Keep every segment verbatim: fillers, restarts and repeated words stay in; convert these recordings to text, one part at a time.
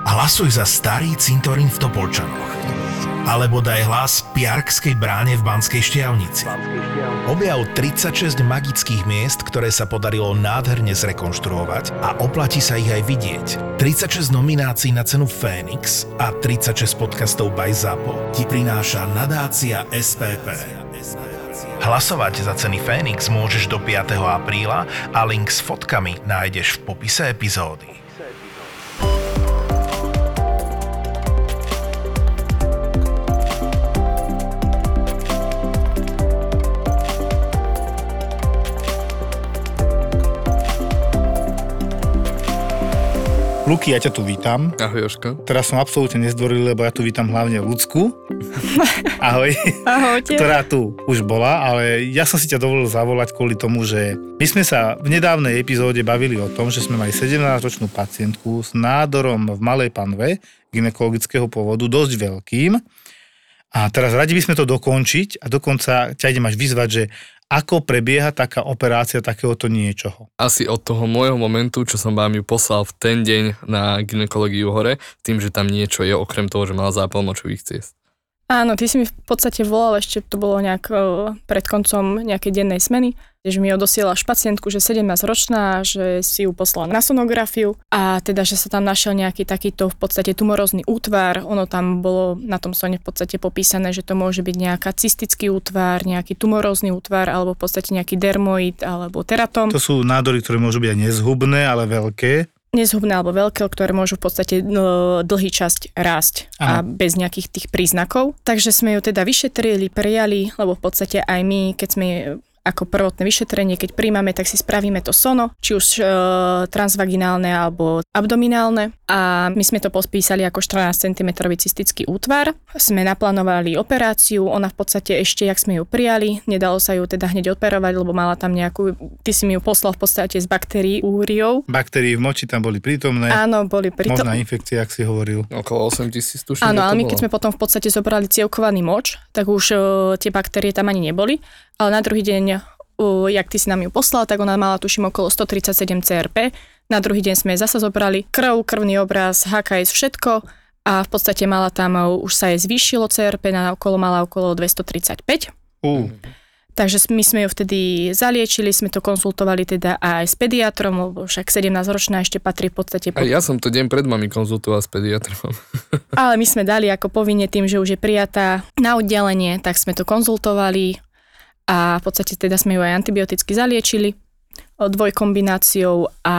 Hlasuj za starý cintorín v Topolčanoch. Alebo daj hlas Piarskej bráne v Banskej Štiavnici. Objav tridsaťšesť magických miest, ktoré sa podarilo nádherne zrekonštruovať a oplatí sa ich aj vidieť. tridsaťšesť nominácií na cenu Fénix a tridsaťšesť podcastov By Zapo ti prináša nadácia es pé pé. Hlasovať za ceny Fénix môžeš do piateho apríla a link s fotkami nájdeš v popise epizódy. Luky, ja ťa tu vítam. Ahoj, Jožka. Teraz som absolútne nezdvoril, lebo ja tu vítam hlavne Lucku. Ahoj. Ahojte. Ktorá tu už bola, ale ja som si ťa dovolil zavolať kvôli tomu, že my sme sa v nedávnej epizóde bavili o tom, že sme mali sedemnásťročnú pacientku s nádorom v malej panve gynekologického pôvodu, dosť veľkým. A teraz radi by sme to dokončiť a dokonca ťa idem až vyzvať, že ako prebieha taká operácia takéhoto niečoho? Asi od toho môjho momentu, čo som vám ju poslal v ten deň na gynekológiu hore, tým, že tam niečo je, okrem toho, že mala zápal močových ciest. Áno, ty si mi v podstate volal, ešte to bolo nejak pred koncom nejakej dennej smeny, že mi odosielaš pacientku, že sedemnásťročná, že si ju poslal na sonografiu a teda, že sa tam našiel nejaký takýto v podstate tumorózny útvar. Ono tam bolo na tom sone v podstate popísané, že to môže byť nejaká cystický útvar, nejaký tumorózny útvar alebo v podstate nejaký dermoid alebo teratom. To sú nádory, ktoré môžu byť aj nezhubné, ale veľké. Nezhubné alebo veľké, ktoré môžu v podstate dlhý časť rásť a bez nejakých tých príznakov. Takže sme ju teda vyšetrili, prijali, lebo v podstate aj my, keď sme ako prvotné vyšetrenie, keď príjmame, tak si spravíme to sono, či už e, transvaginálne alebo abdominálne. A my sme to pospísali ako štrnásťcentimetrový cystický útvar. Sme naplánovali operáciu, ona v podstate ešte, jak sme ju prijali, nedalo sa ju teda hneď operovať, lebo mala tam nejakú, ty si mi ju poslal v podstate z baktérií úriou. Baktérie v moči tam boli prítomné. Áno, boli prítomné. Možná infekcia, ak si hovoril. Okolo osemtisíc tuším. Áno, ale my keď sme potom v podstate zobrali cievkovaný moč, tak už e, tie baktérie tam ani neboli. Ale na druhý deň, jak ty si nám ju poslal, tak ona mala tuším okolo stotridsaťsedem cé er pé. Na druhý deň sme jej zasa zobrali krv, krvný obraz, há ká es, všetko a v podstate mala tam, už sa jej zvýšilo cé er pé, na okolo mala okolo dvestotridsaťpäť. Uh. Takže my sme ju vtedy zaliečili, sme to konzultovali teda aj s pediatrom, lebo však sedemnásťročná ešte patrí v podstate... Po... A ja som to deň pred mami konzultoval s pediatrom. Ale my sme dali ako povinne tým, že už je prijatá na oddelenie, tak sme to konzultovali. A v podstate teda sme ju aj antibioticky zaliečili dvojkombináciou a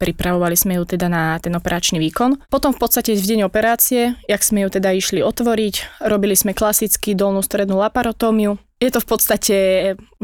pripravovali sme ju teda na ten operačný výkon. Potom v podstate v deň operácie, jak sme ju teda išli otvoriť, robili sme klasický dolnú strednú laparotómiu. Je to v podstate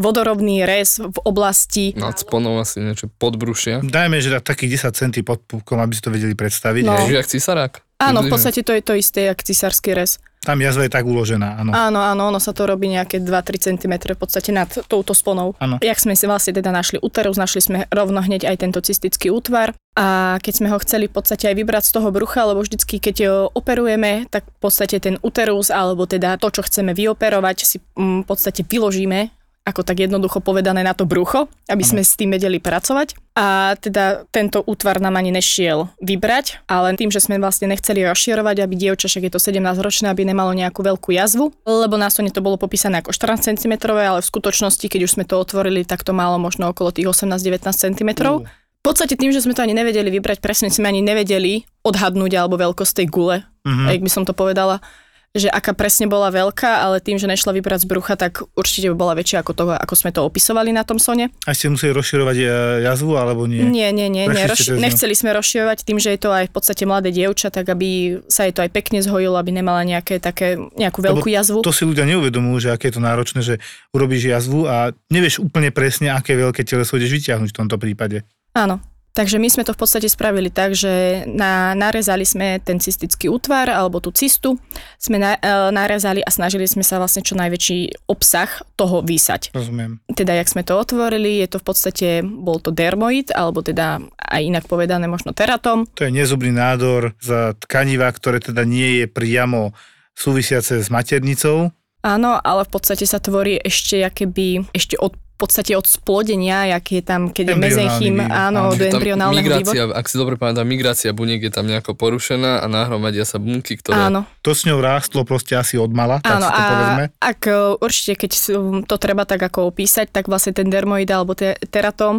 vodorovný rez v oblasti... Nad sponou asi niečo podbrušia. Dajme, že takých desať centimetrov pod pupkom, aby si to vedeli predstaviť. No. Čiže jak cisarák. Áno, v podstate to je to isté, jak cisársky rez. Tam jazva je tak uložená, áno. Áno, áno, ono sa to robí nejaké dva tri centimetre v podstate nad touto sponou. Áno. Jak sme si vlastne teda našli úterus, našli sme rovno hneď aj tento cystický útvar a keď sme ho chceli v podstate aj vybrať z toho brucha, lebo vždycky keď ho operujeme, tak v podstate ten úterus alebo teda to, čo chceme vyoperovať, si v podstate vyložíme ako tak jednoducho povedané na to brucho, aby ano. Sme s tým vedeli pracovať. A teda tento útvar nám ani nešiel vybrať, ale tým, že sme vlastne nechceli rozširovať, aby dievča, však je to sedemnásťročné, aby nemalo nejakú veľkú jazvu, lebo na sone to bolo popísané ako štrnásť centimetrov, ale v skutočnosti, keď už sme to otvorili, tak to malo možno okolo tých osemnásť devätnásť centimetrov. Mm. V podstate tým, že sme to ani nevedeli vybrať, presne sme ani nevedeli odhadnúť alebo veľkosť tej gule, mm-hmm. ak by som to povedala, že aká presne bola veľká, ale tým, že nešla vybrať z brucha, tak určite by bola väčšia ako toho, ako sme to opisovali na tom sone. A ste museli rozširovať jazvu, alebo nie? Nie, nie, nie. nie. Roš- nechceli sme rozširovať tým, že je to aj v podstate mladé dievča, tak aby sa jej to aj pekne zhojilo, aby nemala nejaké také, nejakú veľkú Lebo jazvu. To si ľudia neuvedomujú, že aké je to náročné, že urobíš jazvu a nevieš úplne presne, aké veľké teleso ideš vyťahnuť v tomto prípade. Áno. Takže my sme to v podstate spravili tak, že na, narezali sme ten cystický útvar alebo tú cystu, sme na, e, narezali a snažili sme sa vlastne čo najväčší obsah toho vysať. Rozumiem. Teda, jak sme to otvorili, je to v podstate, bol to dermoid, alebo teda aj inak povedané možno teratom. To je nezubný nádor za tkaniva, ktoré teda nie je priamo súvisiace s maternicou. Áno, ale v podstate sa tvorí ešte, akéby, ešte od v podstate od splodenia, jak je tam, keď je mezenchym, áno, áno, do embryonálneho vývoja. Ak si dobre pamätám, migrácia buniek je tam nejako porušená a nahromadia sa bunky, ktoré... Áno. To s ňou rástlo proste asi od mala, tak áno, si to povedzme. Áno, ak určite, keď to treba tak ako opísať, tak vlastne ten dermoid alebo te, teratóm,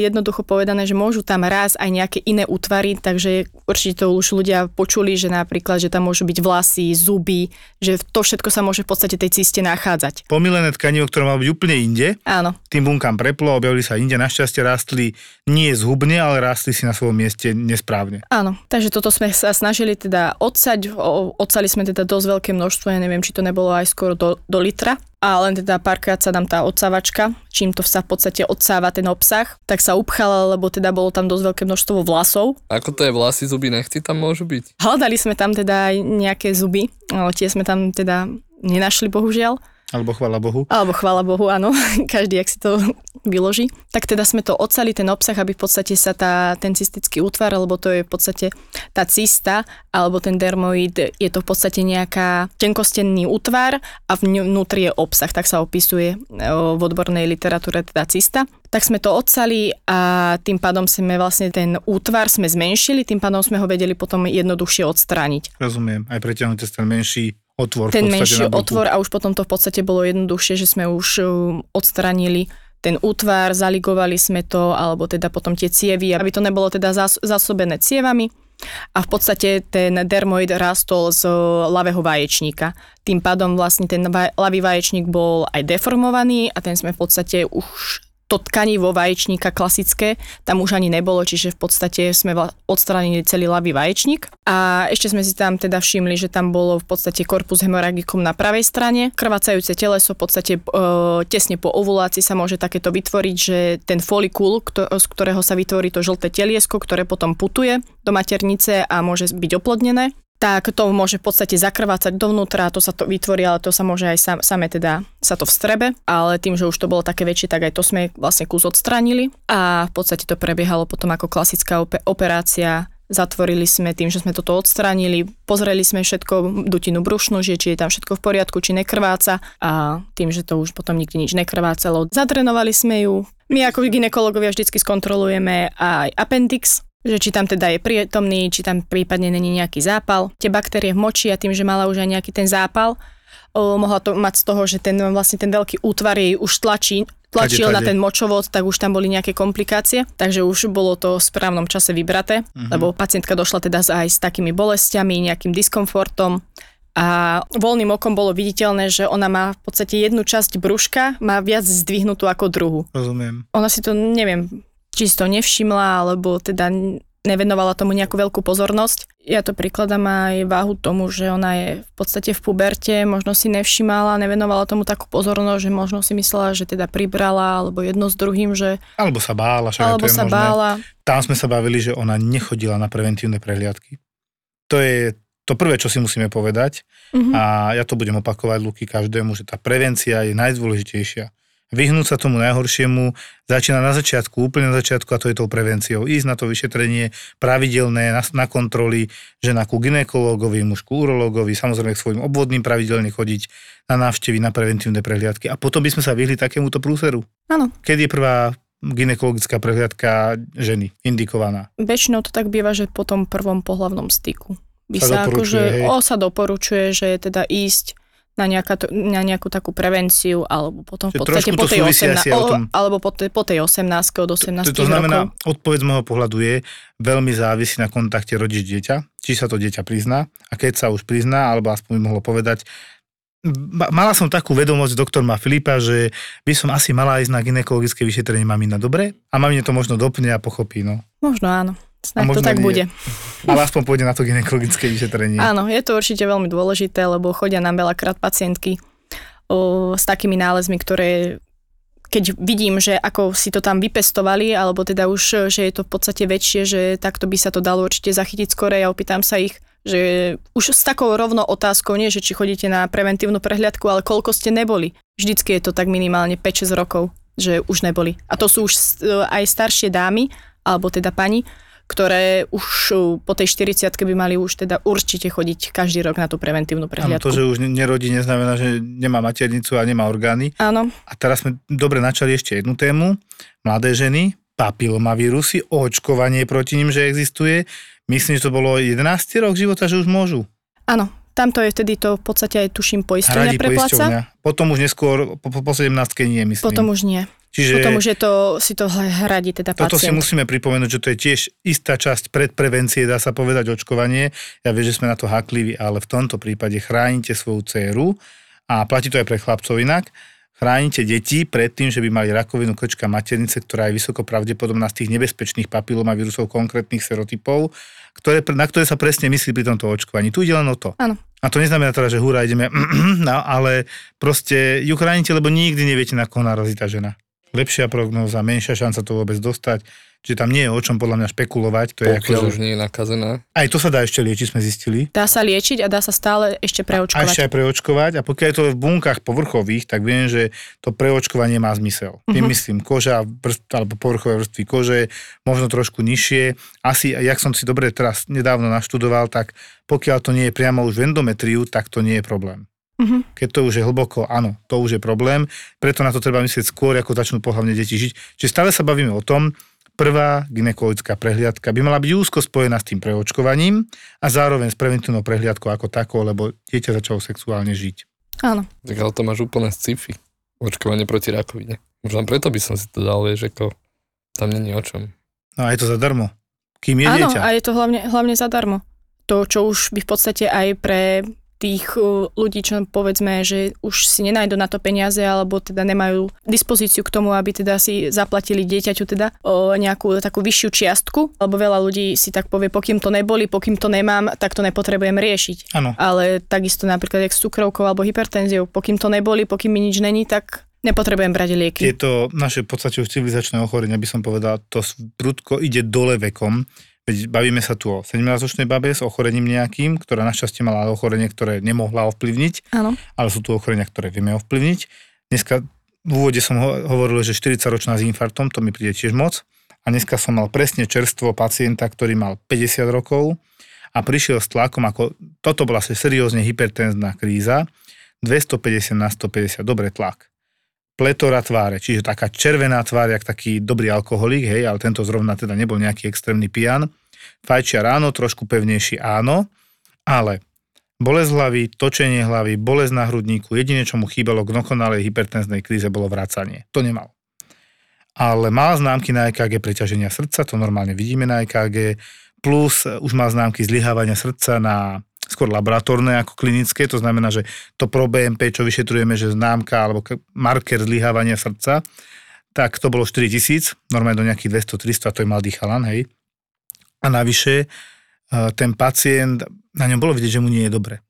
jednoducho povedané, že môžu tam rásť aj nejaké iné útvary, takže určite to už ľudia počuli, že napríklad, že tam môžu byť vlasy, zuby, že to všetko sa môže v podstate tej ciste nachádzať. Pomylené tkanivo, ktoré malo byť úplne inde, áno. Tým bunkám preplo, objavili sa inde, našťastie rástli nie zhubne, ale rástli si na svojom mieste nesprávne. Áno, takže toto sme sa snažili teda odsať, odsali sme teda dosť veľké množstvo, ja neviem, či to nebolo aj skoro do, do litra. A len teda párkrát sa tam tá odsávačka, čím to sa v podstate odsáva ten obsah, tak sa upchala, lebo teda bolo tam dosť veľké množstvo vlasov. Ako to je vlasy, zuby, nechty tam môžu byť? Hľadali sme tam teda aj nejaké zuby, ale tie sme tam teda nenašli bohužiaľ. Alebo chvála Bohu. Alebo chvála Bohu, áno. Každý, jak si to vyloží. Tak teda sme to odsali, ten obsah, aby v podstate sa tá, ten cystický útvar, alebo to je v podstate tá cysta, alebo ten dermoid, je to v podstate nejaká tenkostenný útvar a vnútri je obsah, tak sa opisuje v odbornej literatúre teda cysta. Tak sme to odsali a tým pádom sme vlastne ten útvar sme zmenšili, tým pádom sme ho vedeli potom jednoduchšie odstrániť. Rozumiem, aj preťahnuť cez ten menší otvor. Ten menší otvor a už potom to v podstate bolo jednoduchšie, že sme už odstránili ten útvar, zaligovali sme to, alebo teda potom tie cievy, aby to nebolo teda zásobené cievami. A v podstate ten dermoid rastol z ľavého vaječníka. Tým pádom vlastne ten ľavý vaječník bol aj deformovaný a ten sme v podstate už to tkanivo vaječníka klasické, tam už ani nebolo, čiže v podstate sme odstránili celý ľavý vaječník. A ešte sme si tam teda všimli, že tam bolo v podstate korpus hemoragikum na pravej strane. Krvácajúce teleso v podstate e, tesne po ovulácii sa môže takéto vytvoriť, že ten folikul, kto, z ktorého sa vytvorí to žlté teliesko, ktoré potom putuje do maternice a môže byť oplodnené, tak to môže v podstate zakrvácať dovnútra, to sa to vytvorí, ale to sa môže aj sam, same teda sa to vstrebe, ale tým, že už to bolo také väčšie, tak aj to sme vlastne kus odstránili a v podstate to prebiehalo potom ako klasická operácia. Zatvorili sme tým, že sme toto odstránili, pozreli sme všetko, dutinu brušnú, že či je tam všetko v poriadku, či nekrváca a tým, že to už potom nikdy nič nekrvácalo, zatrenovali sme ju. My ako gynekologovia vždycky skontrolujeme aj appendix, že či tam teda je prítomný, či tam prípadne není nejaký zápal. Tie baktérie v moči a tým, že mala už aj nejaký ten zápal, o, mohla to mať z toho, že ten vlastne ten veľký útvar jej už tlačí, tlačil tade, tade. na ten močovod, tak už tam boli nejaké komplikácie, takže už bolo to v správnom čase vybraté, uh-huh. lebo pacientka došla teda aj s takými bolestiami, nejakým diskomfortom a voľným okom bolo viditeľné, že ona má v podstate jednu časť brúška, má viac zdvihnutú ako druhú. Rozumiem. Ona si to, neviem, či si to nevšimla, alebo teda nevenovala tomu nejakú veľkú pozornosť. Ja to prikladám aj váhu tomu, že ona je v podstate v puberte, možno si nevšimala, nevenovala tomu takú pozornosť, že možno si myslela, že teda pribrala, alebo jedno s druhým, že... Alebo sa bála. Alebo sa možné. bála. Tam sme sa bavili, že ona nechodila na preventívne prehliadky. To je to prvé, čo si musíme povedať. Mm-hmm. A ja to budem opakovať, Luky, každému, že tá prevencia je najdôležitejšia. Vyhnúť sa tomu najhoršiemu začína na začiatku, úplne na začiatku a to je tou prevenciou. Ísť na to vyšetrenie pravidelné, na, na kontroly, žena ku gynekológovi, muž ku urológovi, samozrejme k svojim obvodným pravidelne chodiť na návštevy, na preventívne prehliadky. A potom by sme sa vyhli takémuto prúseru. Áno. Kedy je prvá gynekologická prehliadka ženy indikovaná? Väčšinou to tak býva, že po tom prvom pohlavnom styku. By sa, sa doporučuje, akože, o, sa doporučuje, že je teda ísť Na, nejaká, na nejakú takú prevenciu alebo potom v podstate po tej osemnástke alebo po tej, po tej osemnástke od osemnásteho rokov. To, to znamená, rokov. Odpoveď z môjho pohľadu je, veľmi závisí na kontakte rodič-dieťa, či sa to dieťa prizná a keď sa už prizná, alebo aspoň mohlo povedať, mala som takú vedomosť doktor Ma Filipa, že by som asi mala ísť na gynekologické vyšetrenie mamina, dobre? A mamine to možno dopne a pochopí, no. Možno áno. Snáď to tak nie. Bude. Ale aspoň pôjde na to gynekologické vyšetrenie. Áno, je to určite veľmi dôležité, lebo chodia nám veľakrát pacientky o, s takými nálezmi, ktoré keď vidím, že ako si to tam vypestovali, alebo teda už, že je to v podstate väčšie, že takto by sa to dalo určite zachytiť skorej a opýtam sa ich, že už s takou rovno otázkou, nie, že či chodíte na preventívnu prehliadku, ale koľko ste neboli. Vždycky je to tak minimálne päť šesť rokov, že už neboli. A to sú už aj staršie dámy, alebo teda pani, ktoré už po tej štyridsiatke by mali už teda určite chodiť každý rok na tú preventívnu prehliadku. Áno, to, že už nerodí, neznamená, že nemá maternicu a nemá orgány. Áno. A teraz sme dobre načali ešte jednu tému. Mladé ženy, papilomavírusy, očkovanie proti nim, že existuje. Myslím, že to bolo jedenásty rok života, že už môžu. Áno. Tamto je vtedy to v podstate aj tuším poisťovňa prepláca. Potom už neskôr po, po sedemnástke nie, myslím. Potom už nie. Čiže potom už je to, si to hradí teda pacient. Toto si musíme pripomenúť, že to je tiež istá časť predprevencie, dá sa povedať očkovanie. Ja viem, že sme na to hakliví, ale v tomto prípade chránite svoju dcéru a platí to aj pre chlapcov inak. Chránite deti pred tým, že by mali rakovinu krčka maternice, ktorá je vysoko pravdepodobná z tých nebezpečných papilomavírusov konkrétnych serotypov, ktoré, na ktoré sa presne myslí pri tomto očkovaní. Tu ide len o to. Áno. A to neznamená teda, že húra, ideme, no, ale proste ju chránite, lebo nikdy neviete, na koho narazí tá žena. Lepšia prognóza, menšia šanca to vôbec dostať, čiže tam nie je o čom podľa mňa špekulovať. To je pokiaľ ako, že... už nie je nakazená. Aj to sa dá ešte liečiť, sme zistili. Dá sa liečiť a dá sa stále ešte preočkovať. A ešte aj preočkovať. A pokiaľ je to v bunkách povrchových, tak viem, že to preočkovanie má zmysel. Tým uh-huh. myslím koža, vrst, alebo povrchové vrstvy kože, možno trošku nižšie. Asi, jak som si dobre teraz nedávno naštudoval, tak pokiaľ to nie je priamo už v endometriu, tak to nie je problém. Uh-huh. Keď to už je hlboko, áno, to už je problém. Preto na to treba myslieť skôr, ako začnú pohlavne deti žiť. Čiže stále sa bavíme o tom, prvá gynekologická prehliadka by mala byť úzko spojená s tým preočkovaním a zároveň s preventívnou prehliadkou ako takou, lebo dieťa začalo sexuálne žiť. Áno. Tak ale to máš úplne sci-fi. Očkovanie proti rakovine. Možno preto by som si to dal, vieš, ako tam není o čom. No a je to zadarmo. Kým je áno, dieťa. Áno, a je to hlavne, hlavne zadarmo. To, čo už by v podstate aj pre tých ľudí, čo povedzme, že už si nenajdu na to peniaze, alebo teda nemajú dispozíciu k tomu, aby teda si zaplatili dieťaťu teda o nejakú takú vyššiu čiastku, lebo veľa ľudí si tak povie, pokým to neboli, pokým to nemám, tak to nepotrebujem riešiť. Áno. Ale takisto napríklad jak s cukrovkou alebo hypertenziou, pokým to neboli, pokým mi nič není, tak nepotrebujem brať lieky. Je to naše v podstate už civilizačné ochorenie, by som povedal, to prudko ide dole vekom. Veď bavíme sa tu o sedemnásťročnej babe s ochorením nejakým, ktorá našťastie mala ochorenie, ktoré nemohla ovplyvniť, áno. Ale sú tu ochorenia, ktoré vieme ovplyvniť. Dneska v úvode som ho- hovoril, že štyridsaťročná s infarktom, to mi príde tiež moc. A dneska som mal presne čerstvo pacienta, ktorý mal päťdesiat rokov a prišiel s tlakom, ako toto bola seriózne hypertenzná kríza, dvestopäťdesiat na stopäťdesiat, dobre tlak. Pletora tváre, čiže taká červená tvár, jak taký dobrý alkoholík, hej, ale tento zrovna teda nebol nejaký extrémny pijan. Fajčia ráno, trošku pevnejší, áno, ale bolesť hlavy, točenie hlavy, bolesť na hrudníku, jedine, čo mu chýbalo k dokonalej hypertenznej kríze, bolo vracanie. To nemal. Ale mal známky na é ká gé preťaženia srdca, to normálne vidíme na é ká gé, plus už mal známky zlyhávania srdca na... skôr laboratórne ako klinické, to znamená, že to pro bé em pé, čo vyšetrujeme, že známka alebo marker zlyhávania srdca, tak to bolo štyritisíc, normálne do nejakých dvesto tristo, a to je mladý chalan, hej. A navyše, ten pacient, na ňom bolo vidieť, že mu nie je dobre.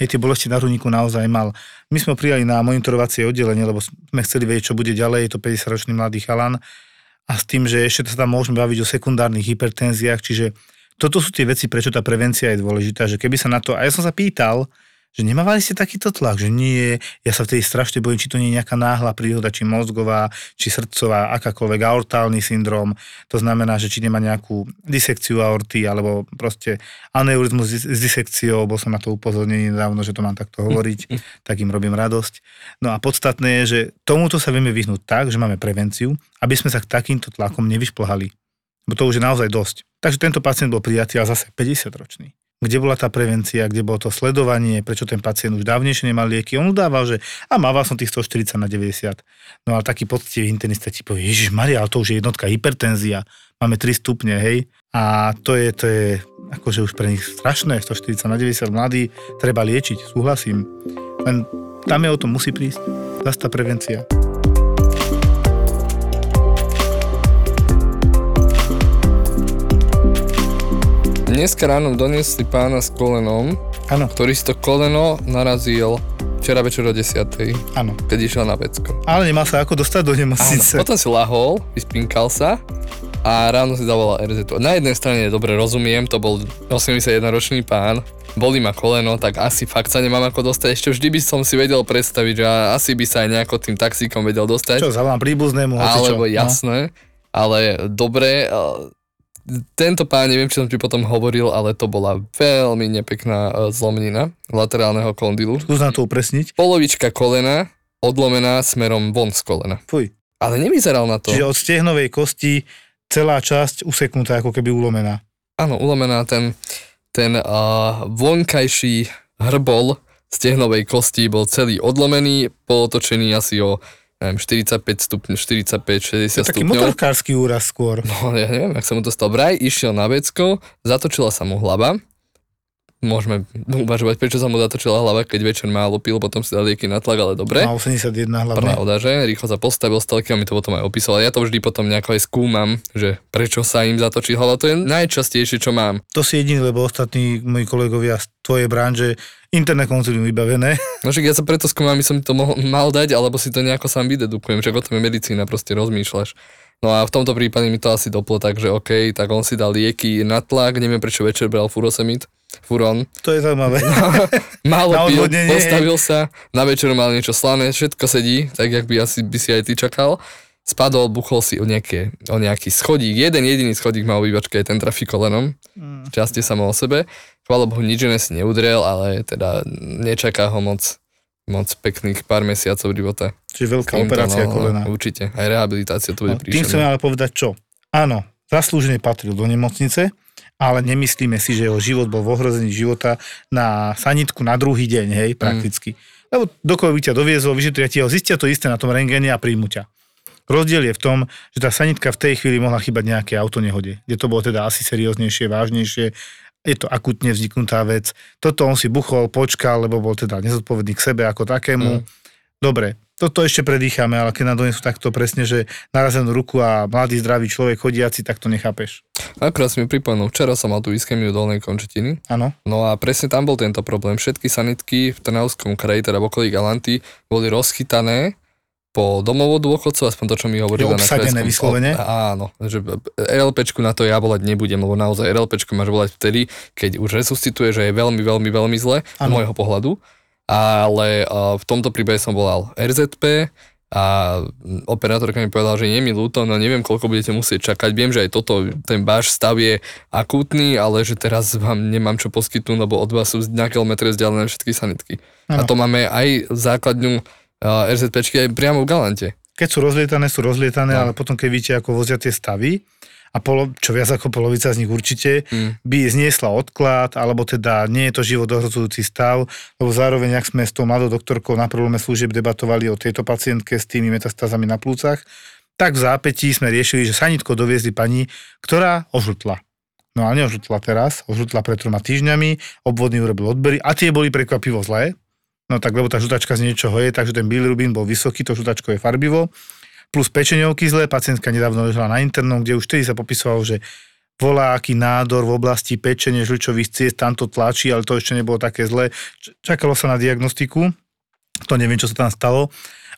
Hej, tie bolesti na hrudníku naozaj mal. My sme ho prijali na monitorovacie oddelenie, lebo sme chceli vedieť, čo bude ďalej, je to päťdesiatročný mladý chalan, a s tým, že ešte sa tam môžeme baviť o sekundárnych hypertenziách, čiže toto sú tie veci, prečo tá prevencia je dôležitá, že keby sa na to, a ja som sa pýtal, že nemávali ste takýto tlak, že nie, ja sa vtedy strašne bojím, či to nie je nejaká náhla príhoda, či mozgová, či srdcová, akákoľvek, aortálny syndrom, to znamená, že či nemá nejakú disekciu aorty, alebo proste aneurizmus s disekciou, bol som na to upozornený nedávno, že to mám takto hovoriť, tak im robím radosť. No a podstatné je, že tomuto sa vieme vyhnúť tak, že máme prevenciu, aby sme sa k takýmto tlakom nevyšplhali. Bo to už je naozaj dosť. Takže tento pacient bol prijatý, ale zase päťdesiatročný. Kde bola tá prevencia, kde bolo to sledovanie, prečo ten pacient už dávnejšie nemal lieky? On udával, že a mával som tých stoštyridsať na deväťdesiat. No ale taký poctivý internista ti povie, ježišmaria, ale to už je jednotka hypertenzia. Máme tri stupne, hej. A to je, to je akože už pre nich strašné, stoštyridsať na deväťdesiat mladí, treba liečiť, súhlasím. Len tam je o tom, musí prísť. Zas tá prevencia. Dneska ráno doniesli pána s kolenom, ano. Ktorý si to koleno narazil včera večer o desiatej, ano. Keď išiel na vecko. Ale nemal sa ako dostať do nemocnice. Potom si lahol, vyspinkal sa a ráno si zavolal er zet. Na jednej strane, dobre rozumiem, to bol osemdesiatjedenročný pán, bolí ma koleno, tak asi fakt sa nemám ako dostať. Ešte vždy by som si vedel predstaviť, že asi by sa aj nejako tým taxíkom vedel dostať. Čo, zavolám príbuznému, hoci čo. Alebo jasné, no. Ale dobre... tento pán, neviem, či som ti potom hovoril, ale to bola veľmi nepekná zlomnina laterálneho kondylu. Skús nám to upresniť. Polovička kolena odlomená smerom von z kolena. Fuj. Ale nevyzeral na to. Čiže od stehnovej kosti celá časť useknutá, ako keby ulomená. Áno, ulomená ten, ten uh, vonkajší hrbol stehnovej kosti bol celý odlomený, pootočený asi o štyridsaťpäť šesťdesiat stupňov. Taký motorkársky úraz skôr. No ja neviem, ak sa mu to stal. Vraj išiel na vecko, zatočila sa mu hlava. Môžeme uvažovať, prečo sa mu zatočila hlava, keď večer málo pil, potom si dal lieky na tlak, ale dobre. Má osemdesiatjeden hlavne. Pravda, že? Rýchlo sa postavil s telky a mi to potom aj opísal. Ja to vždy potom nejako aj skúmam, že prečo sa im zatočí hlava. To je najčastejšie, čo mám. To si jediný, lebo ostatní moji kolegovia z tvojej branže interné konzilium vybavené. No však ja sa preto skúmam, aby som to mohol, mal dať, alebo si to nejako sám vydedukujem, že o tom je medicína, proste rozmýšľaš. No a v tomto prípade mi to asi doplo, takže okej, okay, tak on si dal lieky na tlak, neviem prečo večer bral furosemid, furon. To je zaujímavé. Málo pil, postavil sa, na večeru mal niečo slané, všetko sedí, tak jak by asi by si aj ty čakal. Spadol, buchol si o, nejaké, o nejaký schodík. Jeden jediný schodík má obývačka, je ten trafí kolenom. Mm. Časte samo o sebe. Chvála Bohu, nič iné si neudrel, ale teda nečaká ho moc, moc pekných pár mesiacov života. Čiže veľká operácia no, kolena. Určite. Aj rehabilitácia to bude no, príšerná. Tým chceme ale povedať čo? Áno, zaslúžene patril do nemocnice, ale nemyslíme si, že jeho život bol v ohrození života na sanitku na druhý deň, hej, prakticky. Mm. Lebo dokoľvek by ťa doviezol, vyšetria ti ho, zistia to isté na tom rentgene a príjmu ťa. Rozdiel je v tom, že tá sanitka v tej chvíli mohla chýbať nejaké autonehode, kde to bolo teda asi serióznejšie, vážnejšie, je to akutne vzniknutá vec. Toto on si buchol, počkal, lebo bol teda nezodpovedný k sebe ako takému. Mm. Dobre, toto ešte predýchame, ale keď na donesú takto presne, že narazenú ruku a mladý zdravý človek chodiaci, tak to nechápeš. Akorát si mi pripomenul, včera som mal tú ischémiu dolnej končetiny. Áno. No a presne tam bol tento problém. Všetky sanitky v Trnavskom kraji, teda v okolí Galanty, boli rozchytané po domovo dôchodcov, aspoň to, čo mi hovorila na krajskom... Je obsadené vyslovene? Áno, že RLPčku na to ja volať nebudem, lebo naozaj RLPčku máš volať vtedy, keď už resuscituje, že je veľmi, veľmi, veľmi zle, z môjho pohľadu. Ale uh, v tomto prípade som volal er zet pé a operátorka mi povedala, že nie mi ľúto, no neviem, koľko budete musieť čakať. Viem, že aj toto, ten váš stav je akútny, ale že teraz vám nemám čo poskytnúť, lebo od vás sú na kilometre vzdialené všetky sanitky. Ano. A to máme aj základňu er zet péčky aj priamo v Galante. Keď sú rozlietané, sú rozlietané, no. Ale potom keď vidíte, ako vozia tie stavy, a polo, čo viac ako polovica z nich určite, mm. by zniesla odklad, alebo teda nie je to život ohrozujúci stav, lebo zároveň, ak sme s tou mladou doktorkou na probléme služieb debatovali o tejto pacientke s tými metastázami na plúcach, tak v zápätí sme riešili, že sanitko doviezli pani, ktorá ožltla. No a neožltla teraz, ožltla pred troma týždňami, obvodný urobil odbery a tie boli prekvapivo zlé. No tak, lebo tá žltačka z niečoho je, takže ten bilirubín bol vysoký, to žltačko je farbivo. Plus pečeňovky zlé, pacientka nedávno ležala na internom, kde už vtedy sa popisovalo, že volá aký nádor v oblasti pečene žľčových ciest, tam to tlačí, ale to ešte nebolo také zlé. Čakalo sa na diagnostiku, to neviem, čo sa tam stalo.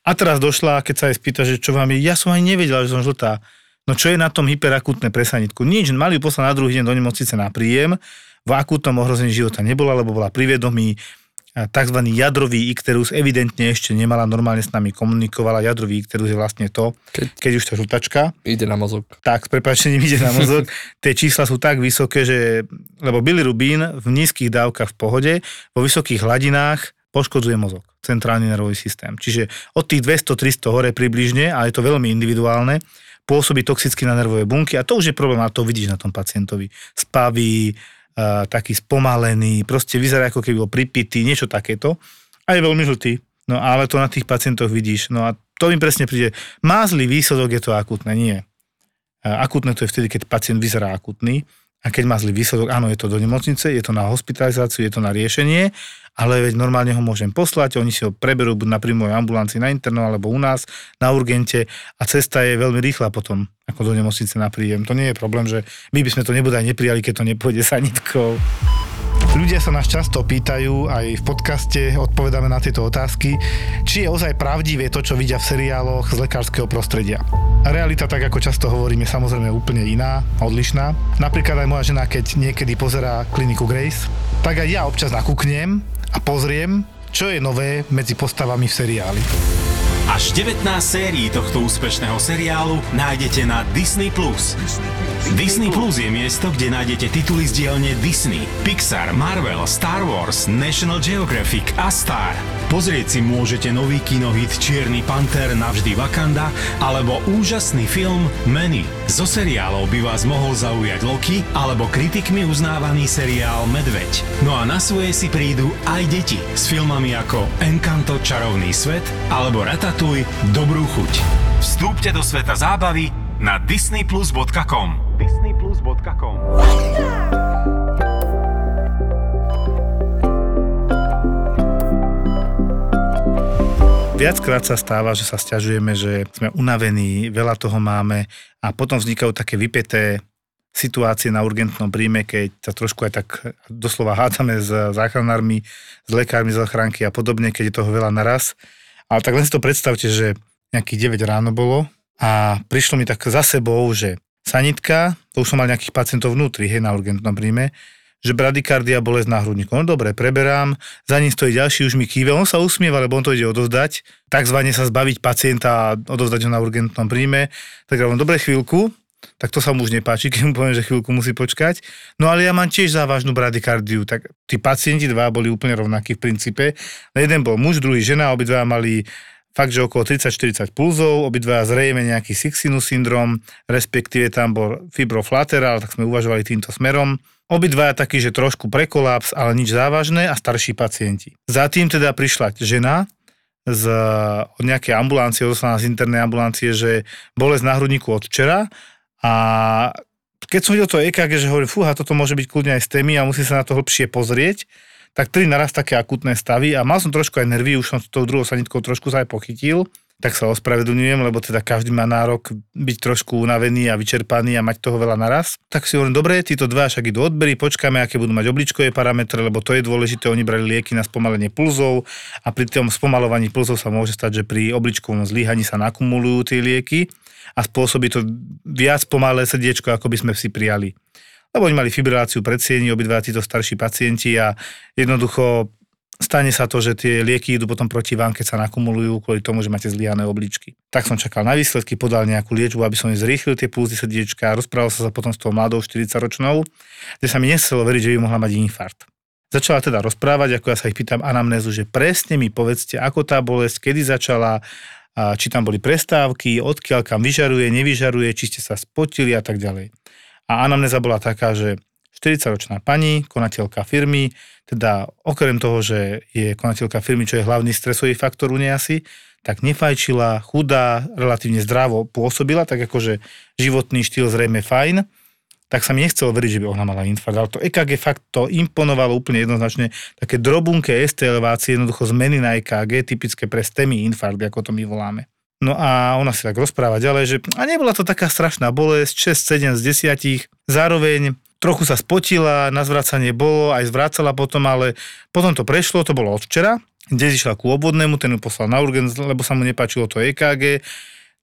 A teraz došla, keď sa jej spýta, že čo vám je, ja som ani nevedela, že som žltá. No čo je na tom hyperakútne pre sanitku? Nič, mali ju poslať na druhý deň do nemocnice na príjem, v akútnom ohrození života nebola, lebo bola pri vedomí. Tzv. Jadrový ikterus evidentne ešte nemala, normálne s nami komunikovala. Jadrový ikterus je vlastne to, keď, keď už tá žltačka ide na mozog. Tak, s prepáčením ide na mozog. Tie čísla sú tak vysoké, že lebo bilirubín v nízkych dávkach v pohode, vo vysokých hladinách poškodzuje mozog, centrálny nervový systém. Čiže od tých dvesto tristo hore približne, ale je to veľmi individuálne, pôsobí toxicky na nervové bunky a to už je problém, a to vidíš na tom pacientovi. Spaví, Uh, taký spomalený, proste vyzerá ako keby bol pripitý, niečo takéto. A je veľmi žltý. No ale to na tých pacientoch vidíš. No a to mi presne príde. Má zlý výsledok, je to akútne? Nie. Uh, akútne to je vtedy, keď pacient vyzerá akútny. A keď má zlý výsledok, áno, je to do nemocnice, je to na hospitalizáciu, je to na riešenie, ale veď normálne ho môžem poslať, oni si ho preberú buď na príjmovej ambulancii, na internom, alebo u nás, na urgente a cesta je veľmi rýchla potom, ako do nemocnice na príjem. To nie je problém, že my by sme to nebodaj neprijali, keď to nepôjde sanitkou. Ľudia sa nás často pýtajú, aj v podcaste odpovedáme na tieto otázky, či je ozaj pravdivé to, čo vidia v seriáloch z lekárskeho prostredia. Realita, tak ako často hovorím, je samozrejme úplne iná, odlišná. Napríklad aj moja žena, keď niekedy pozerá Kliniku Grace, tak aj ja občas nakúknem a pozriem, čo je nové medzi postavami v seriáli. Až devätnásť sérií tohto úspešného seriálu nájdete na Disney plus. Disney Plus je miesto, kde nájdete tituly z dielne Disney, Pixar, Marvel, Star Wars, National Geographic a Star. Pozrieť si môžete nový kinohit Čierny panter navždy Wakanda alebo úžasný film Manny. Zo seriálov by vás mohol zaujať Loki alebo kritikmi uznávaný seriál Medveď. No a na svoje si prídu aj deti s filmami ako Encanto, Čarovný svet alebo Ratatuj, Dobrú chuť. Vstúpte do sveta zábavy na disney plus bodka com. disney plus bodka com. Viackrát sa stáva, že sa sťažujeme, že sme unavení, veľa toho máme a potom vznikajú také vypäté situácie na urgentnom príjme, keď sa trošku aj tak doslova hádame s záchranármi, s lekármi z záchranky a podobne, keď je toho veľa naraz. Ale tak len si to predstavte, že nejakých deväť ráno bolo a prišlo mi tak za sebou, že sanitka, to už som mal nejakých pacientov vnútri, hej, na urgentnom príjme, že bradykardia, bolesť náhrudníku. No dobre, preberám, za ním stojí ďalší, už mi kýve, on sa usmieva, lebo on to ide odovzdať, takzvane sa zbaviť pacienta a odovzdať ho na urgentnom príjme. Tak hovorím, dobre, chvíľku, tak to sa mu už nepáči, keď mu poviem, že chvíľku musí počkať. No ale ja mám tiež závažnú bradykardiu, tak tí pacienti dva boli úplne rovnakí v princípe. Jeden bol muž, druhý žena, obidva mali fakt, že okolo tridsať štyridsať pulzov, obidva zrejme nejaký Sixtinus syndrom, respektíve tam bol fibroflateral, tak sme uvažovali týmto smerom. Obidva takí, že trošku prekolaps, ale nič závažné a starší pacienti. Za tým teda prišla žena z od nejakej ambulancie, odoslaná z internej ambulancie, že bolesť náhrudníku od včera a keď som videl to é ká gé, že hovorím, fúha, toto môže byť kľudne aj stémia a musím sa na to hlbšie pozrieť, tak tri naraz také akutné stavy a mal som trošku aj nervy, už som s tou druhou sanitkou trošku sa aj pochytil, tak sa ospravedlňujem, lebo teda každý má nárok byť trošku unavený a vyčerpaný a mať toho veľa naraz. Tak si hovorím, dobre, títo dva však idú odbery, počkáme, aké budú mať obličkové parametre, lebo to je dôležité, oni brali lieky na spomalenie pulzov a pri tom spomalovaní pulzov sa môže stať, že pri obličkovom zlyhaní sa nakumulujú tie lieky a spôsobí to viac pomalé srdiečko, ako by sme si prijali. Lebo oni mali fibriláciu predsiení, obidva títo starší pacienti a jednoducho stane sa to, že tie lieky idú potom proti vám, keď sa nakumulujú kvôli tomu, že máte zlyhané obličky. Tak som čakal na výsledky, podal nejakú liečbu, aby som zrýchlil tie pulzy srdiečka, rozprával sa potom s tou mladou štyridsaťročnou, kde sa mi nechcelo veriť, že by mohla mať infarkt. Začala teda rozprávať, ako ja sa ich pýtam anamnézu, že presne mi povedzte, ako tá bolesť, kedy začala, či tam boli prestávky, odkiaľ kam vyžaruje, nevyžaruje, či ste sa spotili a tak ďalej. A anamnéza bola taká, že štyridsaťročná pani, konateľka firmy, teda okrem toho, že je konateľka firmy, čo je hlavný stresový faktor u nej asi, tak nefajčila, chudá, relatívne zdravo pôsobila, tak akože životný štýl zrejme fajn, tak sa mi nechcelo veriť, že by ona mala infarkt. Ale to é ká gé fakt to imponovalo úplne jednoznačne. Také drobunké es té elevácie, jednoducho zmeny na é ká gé, typické pre stémy infarkt, ako to my voláme. No a ona si tak rozpráva ďalej, že a nebola to taká strašná bolesť, šesť sedem z desať, zároveň trochu sa spotila, na zvracanie bolo, aj zvracala potom, ale potom to prešlo, to bolo od včera, kde zišla ku obvodnému, ten ju poslal na urgenc, lebo sa mu nepáčilo to é ká gé,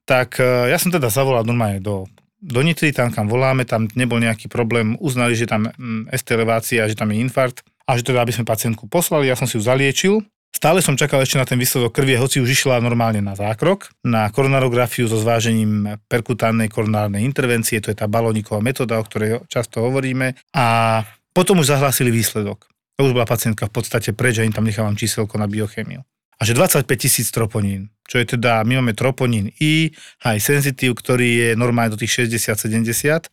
tak ja som teda zavolal normálne do, do Nitry, tam kam voláme, tam nebol nejaký problém, uznali, že tam es té elevácia, že tam je infarkt a že teda, aby sme pacientku poslali, ja som si ju zaliečil. Stále som čakal ešte na ten výsledok krvi, hoci už išla normálne na zákrok, na koronarografiu so zvážením perkutánnej koronárnej intervencie, to je tá balóniková metóda, o ktorej často hovoríme. A potom už zahlásili výsledok. To už bola pacientka v podstate preč, že im tam nechávam číselko na biochemiu. A že dvadsaťpäť tisíc troponín, čo je teda, my máme troponín I, high sensitive, ktorý je normálne do tých šesťdesiat sedemdesiat,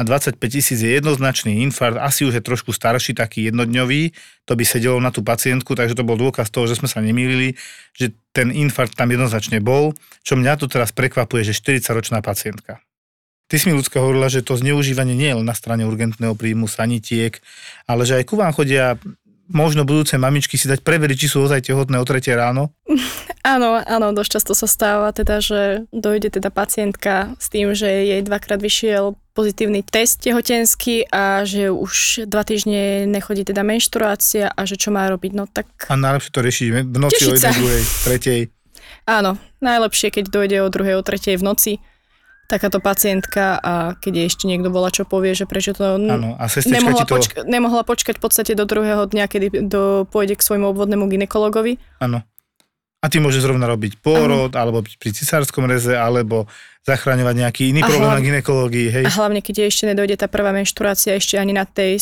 a dvadsaťpäť tisíc je jednoznačný infarkt, asi už je trošku starší, taký jednodňový, to by sedelo na tú pacientku, takže to bol dôkaz toho, že sme sa nemýlili, že ten infarkt tam jednoznačne bol, čo mňa to teraz prekvapuje, že štyridsaťročná pacientka. Ty si mi, Ľudská, hovorila, že to zneužívanie nie je len na strane urgentného príjmu, sanitiek, ale že aj ku vám chodia možno budúce mamičky si dať preveriť, či sú ozaj tehotné o tretie ráno? Áno, áno, dosť často sa stáva teda, že dojde teda pacientka s tým, že jej dvakrát vyšiel pozitívny test tehotenský a že už dva týždne nechodí teda menštruácia a že čo má robiť, no tak... A najlepšie to riešiť v noci o jednej, druhej, tretej. Áno, najlepšie, keď dojde o druhej, o tretej v noci takáto pacientka a keď jej ešte niekto volá, čo povie, že prečo to ano, a nemohla, to... Počka- nemohla počkať v podstate do druhého dňa, kedy do, pôjde k svojmu obvodnému gynekologovi. Áno. A ty môžeš zrovna robiť pôrod, Aha. alebo pri cisárskom reze, alebo zachraňovať nejaký iný a problém na gynekológii, hej. A hlavne, keď ešte nedojde tá prvá menštruácia, ešte ani na, tej,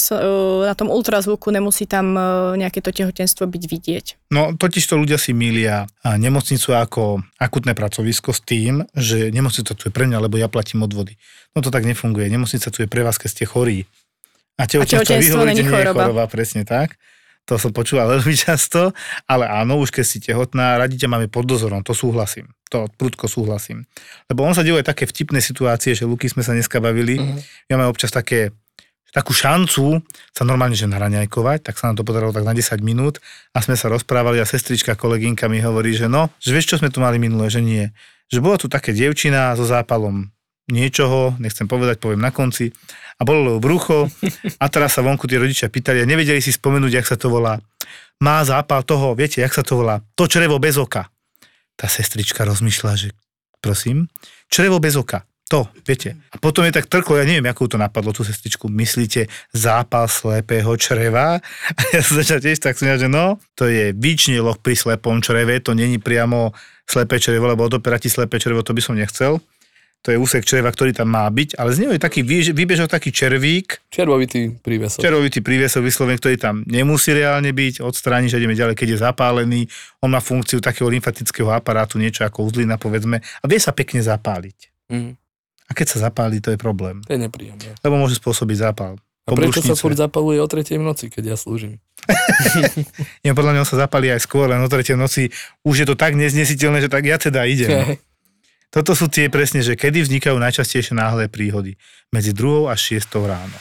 na tom ultrazvuku nemusí tam nejaké to tehotenstvo byť vidieť. No, totiž to ľudia si milia nemocnicu ako akutné pracovisko s tým, že nemocnica tu je pre mňa, lebo ja platím odvody. No to tak nefunguje. Nemocnica tu je pre vás, keď ste chorí. A tehotenstvo, tehotenstvo nie je choroba. choroba, presne tak. To som počúval veľmi často, ale áno, už keď si tehotná, radíte máme pod dozorom, to súhlasím, to prudko súhlasím. Lebo on sa deje také vtipné situácie, že Luky sme sa dneska bavili, mm-hmm. ja mám občas také, takú šancu sa normálne, že naraňajkovať, tak sa nám to podarilo tak na desať minút a sme sa rozprávali a sestrička, kolegynka mi hovorí, že no, že vieš, čo sme tu mali minulé, že nie. Že bola tu také dievčina so zápalom niečoho, nechcem povedať, poviem na konci, a bolelo brucho a teraz sa vonku tí rodičia pýtali a nevedeli si spomenúť, jak sa to volá. Má zápal toho, viete, jak sa to volá? To črevo bez oka. Tá sestrička rozmýšľa, že prosím, črevo bez oka, to, viete. A potom je tak trklo, ja neviem, ako to napadlo, tú sestričku, myslíte, zápal slepého čreva? A ja som začal tiež tak smiať, že no, to je výčnilok pri slepom čreve, to není priamo slepé črevo, lebo odoperať ti slepé črevo, to by som nechcel. To je úsek čreva, ktorý tam má byť, ale z neho je taký vybežal taký červík. Červovitý prívesok. Červovitý prívesok, vyslovene, ktorý tam nemusí reálne byť, odstrániš a ideme ďalej, keď je zapálený. On má funkciu takého lymfatického aparátu, niečo ako uzlina, povedzme, a vie sa pekne zapáliť. Mm. A keď sa zapáli, to je problém. To je nepríjemné. Lebo môže spôsobiť zápal. A prečo sa furt zapaluje o tretej v noci, keď ja slúžim? Ja podľa mňa sa zapáli aj skôr, len o tretej v noci už je to tak neznesiteľné, že tak ja teda idem. Toto sú tie presne, že kedy vznikajú najčastejšie náhle príhody. Medzi druhou a šiestou ráno.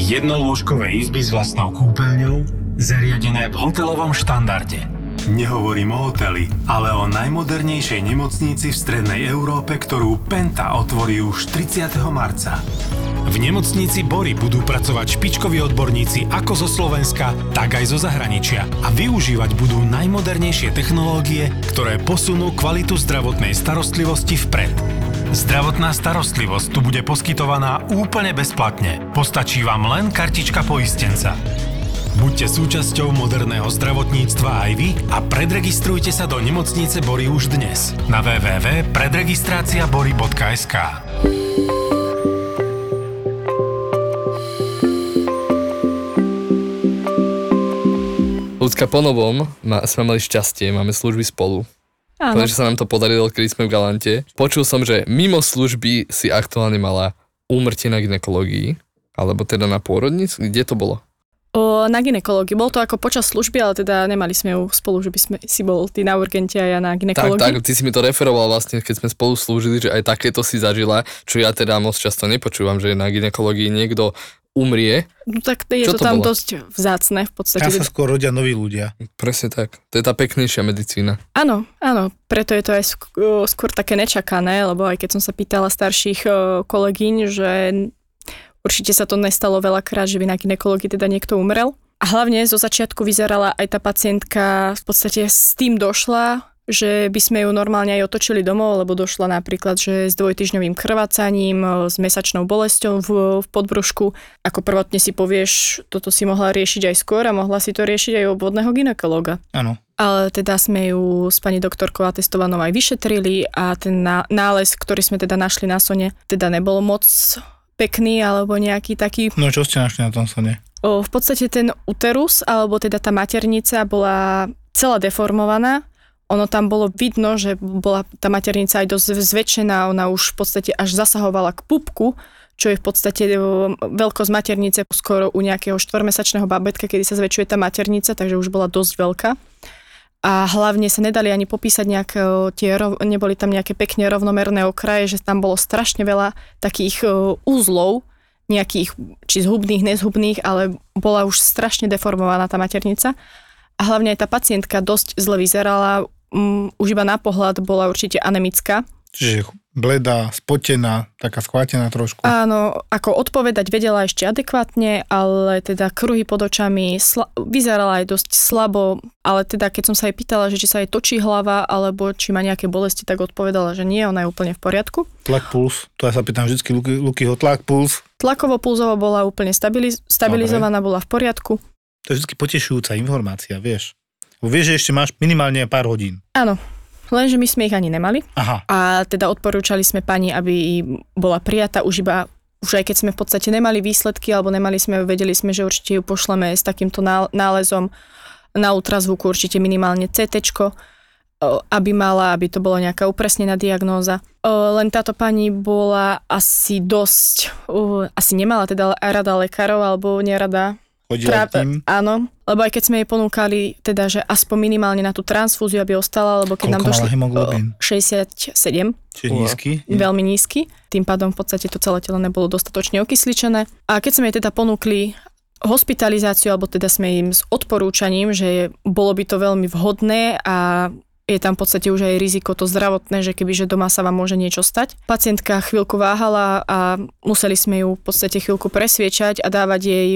Jednolôžkové izby s vlastnou kúpeľňou, zariadené v hotelovom štandarde. Nehovorím o hoteli, ale o najmodernejšej nemocnici v strednej Európe, ktorú PENTA otvorí už tridsiateho marca. V nemocnici Bory budú pracovať špičkoví odborníci ako zo Slovenska, tak aj zo zahraničia a využívať budú najmodernejšie technológie, ktoré posunú kvalitu zdravotnej starostlivosti vpred. Zdravotná starostlivosť tu bude poskytovaná úplne bezplatne. Postačí vám len kartička poistenca. Buďte súčasťou moderného zdravotníctva aj vy a predregistrujte sa do nemocnice Bory už dnes na w w w bodka predregistraciabory bodka es ka. Ľudská, ponovom sme mali šťastie, máme služby spolu. Áno. Pretože sa nám to podarilo, keď sme v Galante. Počul som, že mimo služby si aktuálne mala úmrtie na gynekológii, alebo teda na pôrodnici. Kde to bolo? O, na gynekológii. Bolo to ako počas služby, ale teda nemali sme ju spolu, že by sme si bol ty na urgente a ja na gynekológii. Tak, tak, ty si mi to referoval vlastne, keď sme spolu slúžili, že aj takéto si zažila, čo ja teda moc často nepočúvam, že na gynekológii niekto umrie. No tak je to, to tam bolo? Dosť vzácne v podstate. Tam sa skôr rodia noví ľudia. Presne tak. To je tá peknejšia medicína. Áno, áno. Preto je to aj skôr také nečakané, lebo aj keď som sa pýtala starších kolegyň, že určite sa to nestalo veľakrát, že by na gynekológii teda niekto umrel. A hlavne zo začiatku vyzerala aj tá pacientka, v podstate s tým došla, že by sme ju normálne aj otočili domov, lebo došla napríklad, že s dvojtyžňovým krvácaním, s mesačnou bolesťou v, v podbrušku. Ako prvotne si povieš, toto si mohla riešiť aj skôr a mohla si to riešiť aj obvodného gynekológa. Áno. Ale teda sme ju s pani doktorkou atestovanou aj vyšetrili a ten nález, ktorý sme teda našli na sone, teda nebol moc pekný, alebo nejaký taký... No čo ste našli na tom sone? O, v podstate ten uterus, alebo teda tá maternica bola celá deformovaná. Ono tam bolo vidno, že bola tá maternica aj dosť zväčšená, ona už v podstate až zasahovala k pupku, čo je v podstate veľkosť maternice skoro u nejakého štvormesačného babetka, kedy sa zväčšuje tá maternica, takže už bola dosť veľká. A hlavne sa nedali ani popísať nejaké tie, neboli tam nejaké pekne rovnomerné okraje, že tam bolo strašne veľa takých uzlov, nejakých či zhubných, nezhubných, ale bola už strašne deformovaná tá maternica. A hlavne aj tá pacientka dosť zle vyzerala, um, už iba na pohľad bola určite anemická. Čiže bledá, spotená, taká schvátená trošku. Áno, ako odpovedať vedela ešte adekvátne, ale teda kruhy pod očami, sla- vyzerala aj dosť slabo, ale teda keď som sa jej pýtala, že či sa jej točí hlava, alebo či má nejaké bolesti, tak odpovedala, že nie, ona je úplne v poriadku. Tlak, puls, to ja sa pýtam vždycky Luky, Lukyho, tlak, puls. Tlakovo-pulzovo bola úplne stabiliz- stabilizovaná, Dobre. Bola v poriadku. To je vždy potešujúca informácia, vieš. Vieš, že ešte máš minimálne pár hodín. Áno, lenže my sme ich ani nemali. Aha. A teda odporúčali sme pani, aby bola prijatá už iba, už aj keď sme v podstate nemali výsledky, alebo nemali sme, vedeli sme, že určite ju pošleme s takýmto nálezom na ultrazvuku, určite minimálne cé téčko, aby mala, aby to bolo nejaká upresnená diagnóza. Len táto pani bola asi dosť, asi nemala teda rada lekárov, alebo nerada... Chodila k ním? Áno, lebo aj keď sme jej ponúkali, teda, že aspoň minimálne na tú transfúziu, aby ostala, lebo keď Koľko nám došlo šesťdesiatsedem. Čiže nízky? Veľmi nízky. Tým pádom v podstate to celé telo nebolo dostatočne okysličené. A keď sme jej teda ponúkli hospitalizáciu, alebo teda sme im s odporúčaním, že bolo by to veľmi vhodné a je tam v podstate už aj riziko to zdravotné, že kebyže doma sa vám môže niečo stať. Pacientka chvíľku váhala a museli sme ju v podstate chvíľku presviečať a dávať jej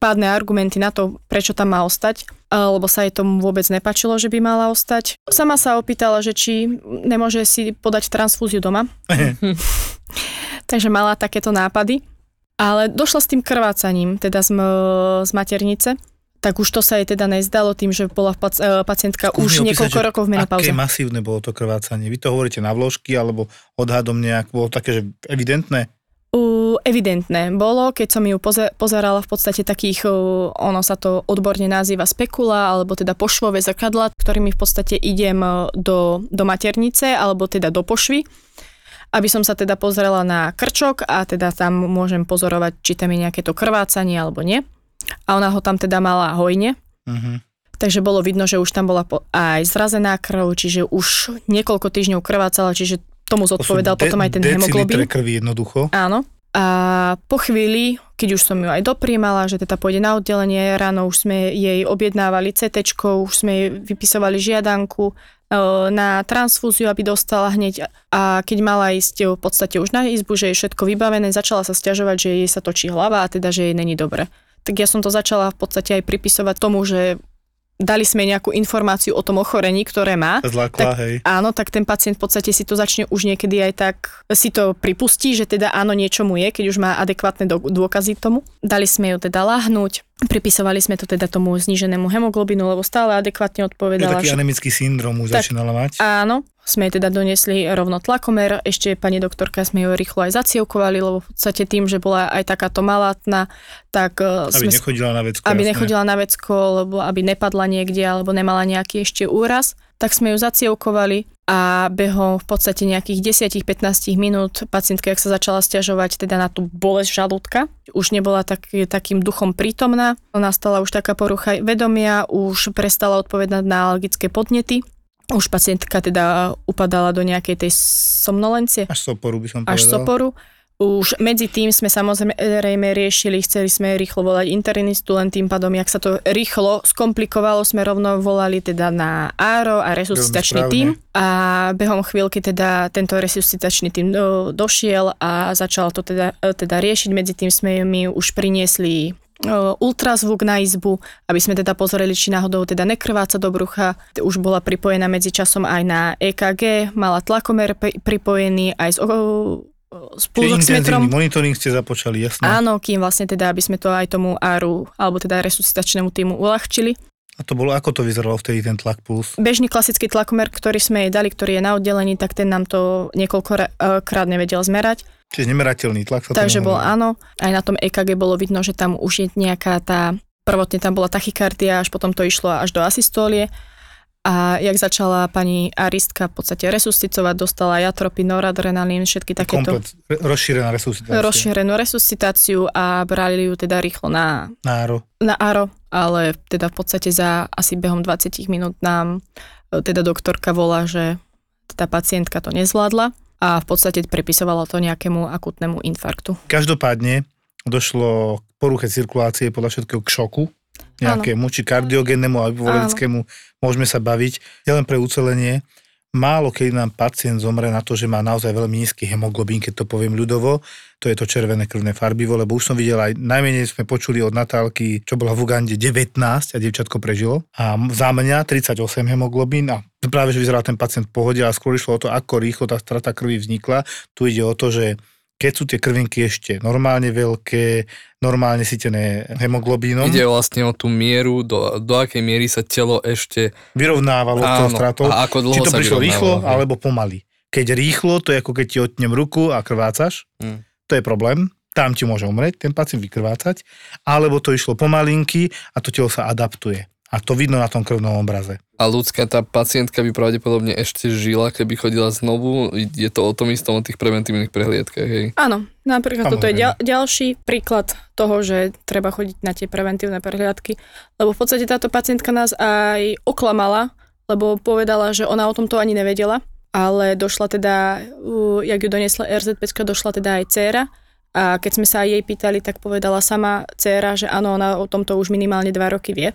pádne argumenty na to, prečo tam má ostať, lebo sa jej tomu vôbec nepačilo, že by mala ostať. Sama sa opýtala, že či nemôže si podať transfúziu doma. Takže mala takéto nápady. Ale došla s tým krvácaním, teda z, z maternice. Tak už to sa jej teda nezdalo tým, že bola pacientka už niekoľko rokov v menopauze. Aké masívne bolo to krvácanie? Vy to hovoríte na vložky, alebo odhadom nejak? Bolo také, že evidentné? Uh, evidentné bolo, keď som ju pozerala v podstate takých, uh, ono sa to odborne nazýva spekula, alebo teda pošvové zrkadla, ktorými v podstate idem do, do maternice, alebo teda do pošvy, aby som sa teda pozerala na krčok a teda tam môžem pozorovať, či tam je nejaké to krvácanie, alebo nie. A ona ho tam teda mala hojne. Uh-huh. Takže bolo vidno, že už tam bola aj zrazená krv, čiže už niekoľko týždňov krvácala, čiže tomu zodpovedal de- potom aj ten hemoglobín. Decilitre krvi jednoducho. Áno. A po chvíli, keď už som ju aj doprijímala, že teda pôjde na oddelenie, ráno už sme jej objednávali cé téčko, už sme jej vypisovali žiadanku na transfúziu, aby dostala hneď. A keď mala ísť v podstate už na izbu, že je všetko vybavené, začala sa sťažovať, že jej sa točí hlava a teda, že jej není dobre. Tak ja som to začala v podstate aj pripisovať tomu, že dali sme nejakú informáciu o tom ochorení, ktoré má. Zlákla, tak, hej. Áno, tak ten pacient v podstate si to začne už niekedy aj tak, si to pripustí, že teda áno, niečo mu je, keď už má adekvátne dôkazy tomu. Dali sme ju teda lahnúť, pripisovali sme to teda tomu zníženému hemoglobinu, lebo stále adekvátne odpovedala. Je taký že... anemický syndrom už tak, začínala mať. Áno, sme jej teda doniesli rovno tlakomer, ešte pani doktorka sme ju rýchlo aj zacievkovali, lebo v podstate tým, že bola aj takáto malátna, tak... Aby sme, nechodila na vecko. Aby jasné. nechodila na vecko, lebo aby nepadla niekde, alebo nemala nejaký ešte úraz, tak sme ju zacievkovali a behom v podstate nejakých desať až pätnásť minút pacientka, jak sa začala sťažovať teda na tú bolesť žalúdka, už nebola tak, takým duchom prítomná, nastala už taká porucha vedomia, už prestala odpovedať na alergické podnety. Už pacientka teda upadala do nejakej tej somnolencie. Až soporu by som povedal. Až soporu. Už medzi tým sme samozrejme riešili, chceli sme rýchlo volať internistu, len tým pádom, jak sa to rýchlo skomplikovalo, sme rovno volali teda na á er o a resuscitačný tím. A behom chvíľky teda tento resuscitačný tím do, došiel a začal to teda, teda riešiť. Medzi tým sme mi už priniesli ultrazvuk na izbu, aby sme teda pozreli, či náhodou teda nekrváca do brucha. Už bola pripojená medzi časom aj na é ká gé, mala tlakomer pripojený aj s, o, s pulzoximetrom. Monitoring ste započali, jasné. Áno, kým vlastne teda, aby sme to aj tomu á er u, alebo teda resuscitačnému týmu uľahčili. A to bolo, ako to vyzeralo vtedy ten tlak puls? Bežný klasický tlakomer, ktorý sme jej dali, ktorý je na oddelení, tak ten nám to niekoľkokrát nevedel zmerať. Čiže nemerateľný tlak sa to... Takže bol, áno. Aj na tom é ká gé bolo vidno, že tam už je nejaká tá... Prvotne tam bola tachykardia, až potom to išlo až do asystólie. A jak začala pani aristka v podstate resuscitovať, dostala jatropy, noradrenalín, všetky takéto... Komplet, rozšírenú resuscitáciu. Rozšírenú resuscitáciu a brali ju teda rýchlo na... Na á er o. Na á er o, ale teda v podstate za asi behom dvadsať minút nám teda doktorka volá, že tá pacientka to nezvládla. A v podstate prepisovalo to nejakému akutnému infarktu. Každopádne došlo k poruche cirkulácie, podľa všetkého k šoku nejakému, áno. Či kardiogénnemu alebo hypovolemickému, môžeme sa baviť. Ja len pre ucelenie, málo keď nám pacient zomre na to, že má naozaj veľmi nízky hemoglobín, keď to poviem ľudovo, to je to červené krvné farbivo, lebo už som videl aj, najmenej sme počuli od Natálky, čo bola v Ugande, devätnásť a dievčatko prežilo. A za mňa tridsaťosem hemoglobín a práve, že vyzeral ten pacient v pohode, a skôr išlo o to, ako rýchlo tá strata krvi vznikla. Tu ide o to, že keď sú tie krvinky ešte normálne veľké, normálne sytené hemoglobínom. Ide vlastne o tú mieru, do, do akej miery sa telo ešte vyrovnávalo s tou stratou. A ako dlho či to prišlo rýchlo, ne? Alebo pomaly. Keď rýchlo, to je ako keď ti odtnem ruku a krvácaš, hmm. to je problém. Tam ti môže umrieť, ten pacient vykrvácať. Alebo to išlo pomalinky a to telo sa adaptuje. A to vidno na tom krvnom obraze. A ľudská tá pacientka by pravdepodobne ešte žila, keby chodila znovu. Je to o tom istom, o tých preventívnych prehliadkach, hej? Áno. Napríklad toto je ďal, ďalší príklad toho, že treba chodiť na tie preventívne prehliadky. Lebo v podstate táto pacientka nás aj oklamala, lebo povedala, že ona o tomto ani nevedela. Ale došla teda, jak ju doniesla er zet pé, došla teda aj dcéra. A keď sme sa aj jej pýtali, tak povedala sama dcéra, že áno, ona o tomto už minimálne dva roky vie.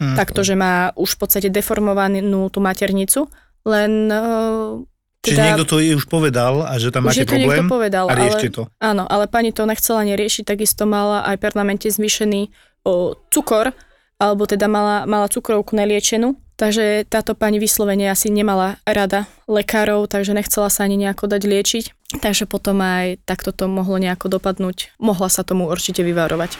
Mm. Takto, že má už v podstate deformovanú tú maternicu, len... Teda, čiže niekto to už povedal a že tam máte problém povedal, a riešte to. Áno, ale pani to nechcela neriešiť, takisto mala aj v permanente zvýšený o, cukor, alebo teda mala, mala cukrovku neliečenú, takže táto pani vyslovene asi nemala rada lekárov, takže nechcela sa ani nejako dať liečiť, takže potom aj takto to mohlo nejako dopadnúť. Mohla sa tomu určite vyvarovať.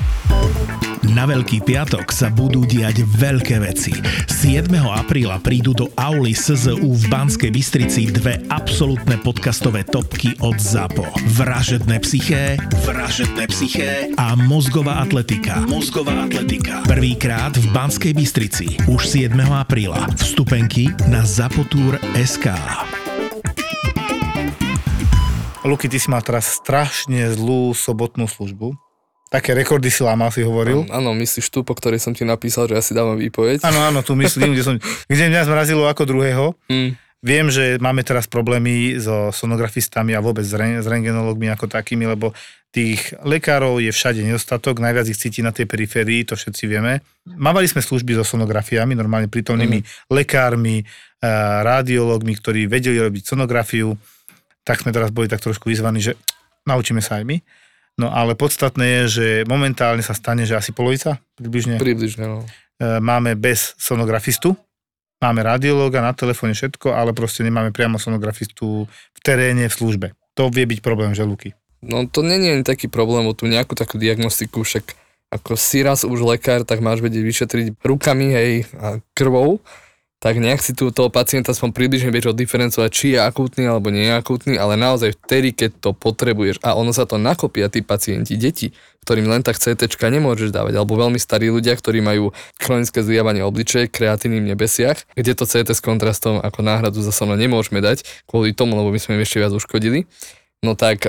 Na Veľký piatok sa budú diať veľké veci. siedmeho apríla prídu do auly es zet ú v Banskej Bystrici dve absolútne podcastové topky od ZAPO. Vražedné psyché, vražedné psyché a mozgová atletika. Mozgová atletika. Prvýkrát v Banskej Bystrici. Už siedmeho apríla. Vstupenky na zapotur bodka es ká. Luky, ty si mal teraz strašne zlú sobotnú službu. Také rekordy si lámal, si hovoril. Áno, myslíš tu, po ktorej som ti napísal, že ja si dávam výpoveď. Áno, áno, tu myslím, kde, som, kde mňa zmrazilo ako druhého. Mm. Viem, že máme teraz problémy so sonografistami a vôbec s rentgenologmi ako takými, lebo tých lekárov je všade nedostatok, najviac ich cíti na tej periférii, to všetci vieme. Mávali sme služby so sonografiami, normálne prítomnými mm. lekármi, radiológmi, ktorí vedeli robiť sonografiu. Tak sme teraz boli tak trošku vyzvaní, že naučíme sa aj my. No ale podstatné je, že momentálne sa stane, že asi polovica približne. Približne, no. Máme bez sonografistu, máme radiológa, na telefóne všetko, ale proste nemáme priamo sonografistu v teréne, v službe. To vie byť problém, že Luky? No to nie je taký problém, o tú nejakú takú diagnostiku, však ako si raz už lekár, tak máš vedieť vyšetriť rukami, hej, a krvou, tak nejak si tu toho pacienta spom približne vieš oddiferencovať, či je akútny alebo nie je akútny, ale naozaj vtedy, keď to potrebuješ a ono sa to nakopia, tí pacienti, deti, ktorým len tak cé téčka nemôžeš dávať, alebo veľmi starí ľudia, ktorí majú chronické zliavanie obličiek, kreatíny v nebesiach, kde to cé té s kontrastom ako náhradu za sono nemôžeme dať, kvôli tomu, lebo by sme ešte viac uškodili. No tak,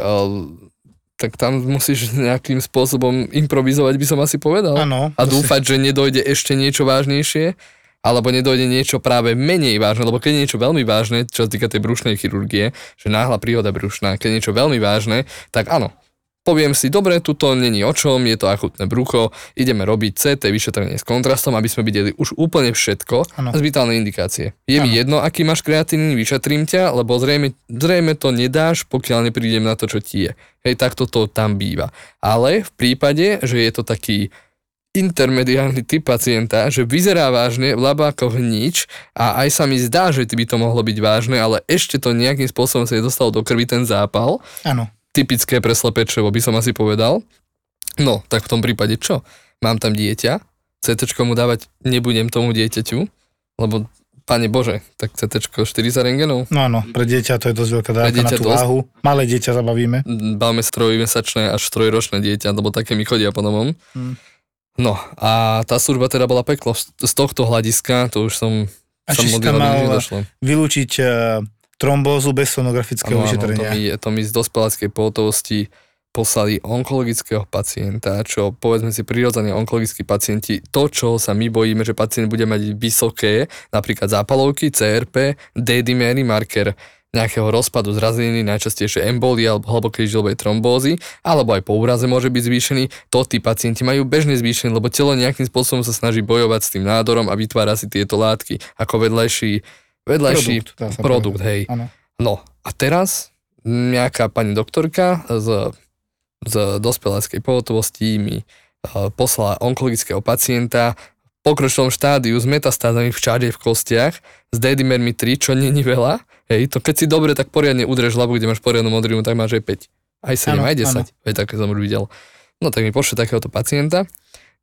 tak tam musíš nejakým spôsobom improvizovať, by som asi povedal. Ano, a dúfať, si... že nedojde ešte niečo vážnejšie, alebo nedojde niečo práve menej vážne, lebo keď je niečo veľmi vážne, čo sa týka tej brušnej chirurgie, že náhla príhoda brušná, keď je niečo veľmi vážne, tak áno, poviem si, dobre, tuto není o čom, je to akutné brucho, ideme robiť cé té vyšetrenie s kontrastom, aby sme videli už úplne všetko ano. Z vitálnej indikácie. Je ano. Mi jedno, aký máš kreatín, vyšetrím ťa, lebo zrejme, zrejme to nedáš, pokiaľ neprídem na to, čo ti je. Hej, takto to tam býva. Ale v prípade, že je to taký intermediálny typ pacienta, že vyzerá vážne, v labákoch nič a aj sa mi zdá, že by to mohlo byť vážne, ale ešte to nejakým spôsobom sa nedostalo do krvi ten zápal. Áno. Typické pre slepé črevo, by som asi povedal. No, tak v tom prípade čo? Mám tam dieťa, cé téčko mu dávať nebudem tomu dieťaťu, lebo Pane Bože, tak cé téčko štyri za rengenov? No áno, pre dieťa to je dosť veľká dávka na tú dosť... váhu. Malé dieťa zabavíme. Bavme trojmesačné až trojročné dieťa, lebo také mi chodia po novom. Hmm. No a tá služba teda bola peklo z tohto hľadiska, to už som... A či si tam mal vylúčiť uh, trombózu bez sonografického ano, vyšetrenia? Áno, to, to mi z dospeláckej pohotovosti poslali onkologického pacienta, čo povedzme si prirodzene onkologickí pacienti, to čo sa my bojíme, že pacient bude mať vysoké, napríklad zápalovky, cé er pé, D-dimery, marker nejakého rozpadu zrazeniny, najčastejšie embolia alebo hlbokej žilbej trombózy, alebo aj po úraze môže byť zvýšený. To tí pacienti majú bežne zvýšený, lebo telo nejakým spôsobom sa snaží bojovať s tým nádorom a vytvára si tieto látky ako vedľajší, vedľajší produkt. produkt hej. No a teraz nejaká pani doktorka z, z dospeláckej pohotovosti mi poslala onkologického pacienta v pokročilom štádiu s metastázami všade v kostiach s D-dimermi tri, čo není veľa. Hej, to keď si dobre, tak poriadne udreš labu, kde máš poriadnu modrinu, tak máš aj päť. Aj sedem, ano, aj desať. Veď také som už videl. No tak mi pošle takéhoto pacienta,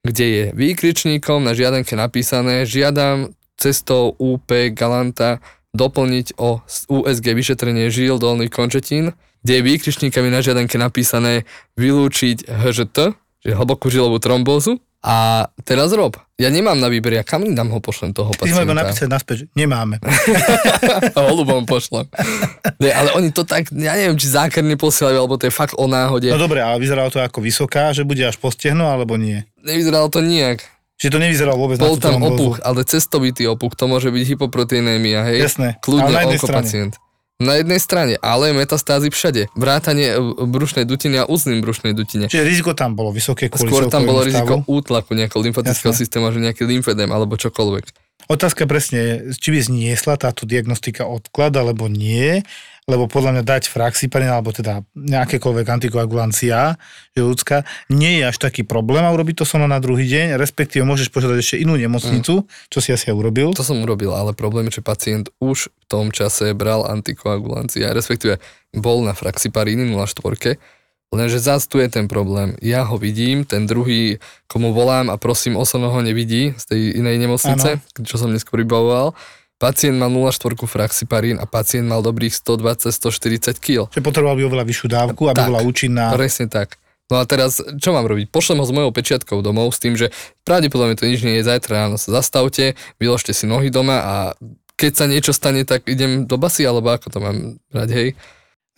kde je výkričníkom na žiadanke napísané: žiadam cestou ú pé Galanta doplniť o ú es gé vyšetrenie žil dolných končetín, kde je výkričníkami na žiadanke napísané vylúčiť há žé té, že hlbokú žilovú trombózu. A teraz rob. Ja nemám na výber, ja kam dám ho pošlem toho pacienta. Ty môžeme napísať naspäť, že nemáme. Holubom pošlem. Ne, ale oni to tak, ja neviem, či zákerne posielajú, alebo to je fakt o náhode. No dobre, ale vyzeralo to ako vysoká, že bude až postihno, alebo nie? Nevyzeralo to nijak. Čiže to nevyzeralo vôbec bol na tú trombózu. Bol tam opuch, ale cestovitý opuch, to môže byť hypoproteinémia, hej? Jasné. Kľudne onko pacient. Na jednej strane, ale metastázy všade. Vrátanie brušnej dutiny a ústnej brušnej dutine. Čiže riziko tam bolo vysoké kvôli celkovým stavu? Skôr tam bolo riziko útlaku nejakého lymfatického systému, že nejaký lymfedem alebo čokoľvek. Otázka presne je, či by zniesla táto diagnostika odklad alebo nie, lebo podľa mňa dať fraxipan alebo teda nejakékoľvek antikoagulácia ľudská nie je až taký problém a urobiť to som na druhý deň, respektíve môžeš požiadať ešte inú nemocnicu, mm. čo si asi ja urobil. To som urobil, ale problém je, že pacient už v tom čase bral antikoagulácia, respektíve bol na fraxiparíny nula štyri, lenže zás tu je ten problém. Ja ho vidím, ten druhý, komu volám a prosím, osobno ho nevidí z tej inej nemocnice, ano. Čo som neskôr vybavoval. Pacient mal nula štyri fraxiparín a pacient mal dobrých stodvadsať až stoštyridsať kg. Čiže potreboval by oveľa vyššiu dávku, aby tak, bola účinná. Presne tak. No a teraz, čo mám robiť? Pošlem ho s mojou pečiatkou domov s tým, že pravdepodobne to nič nie je, zajtra ráno sa zastavte, vyložte si nohy doma a keď sa niečo stane, tak idem do basy, alebo ako to mám brať, hej?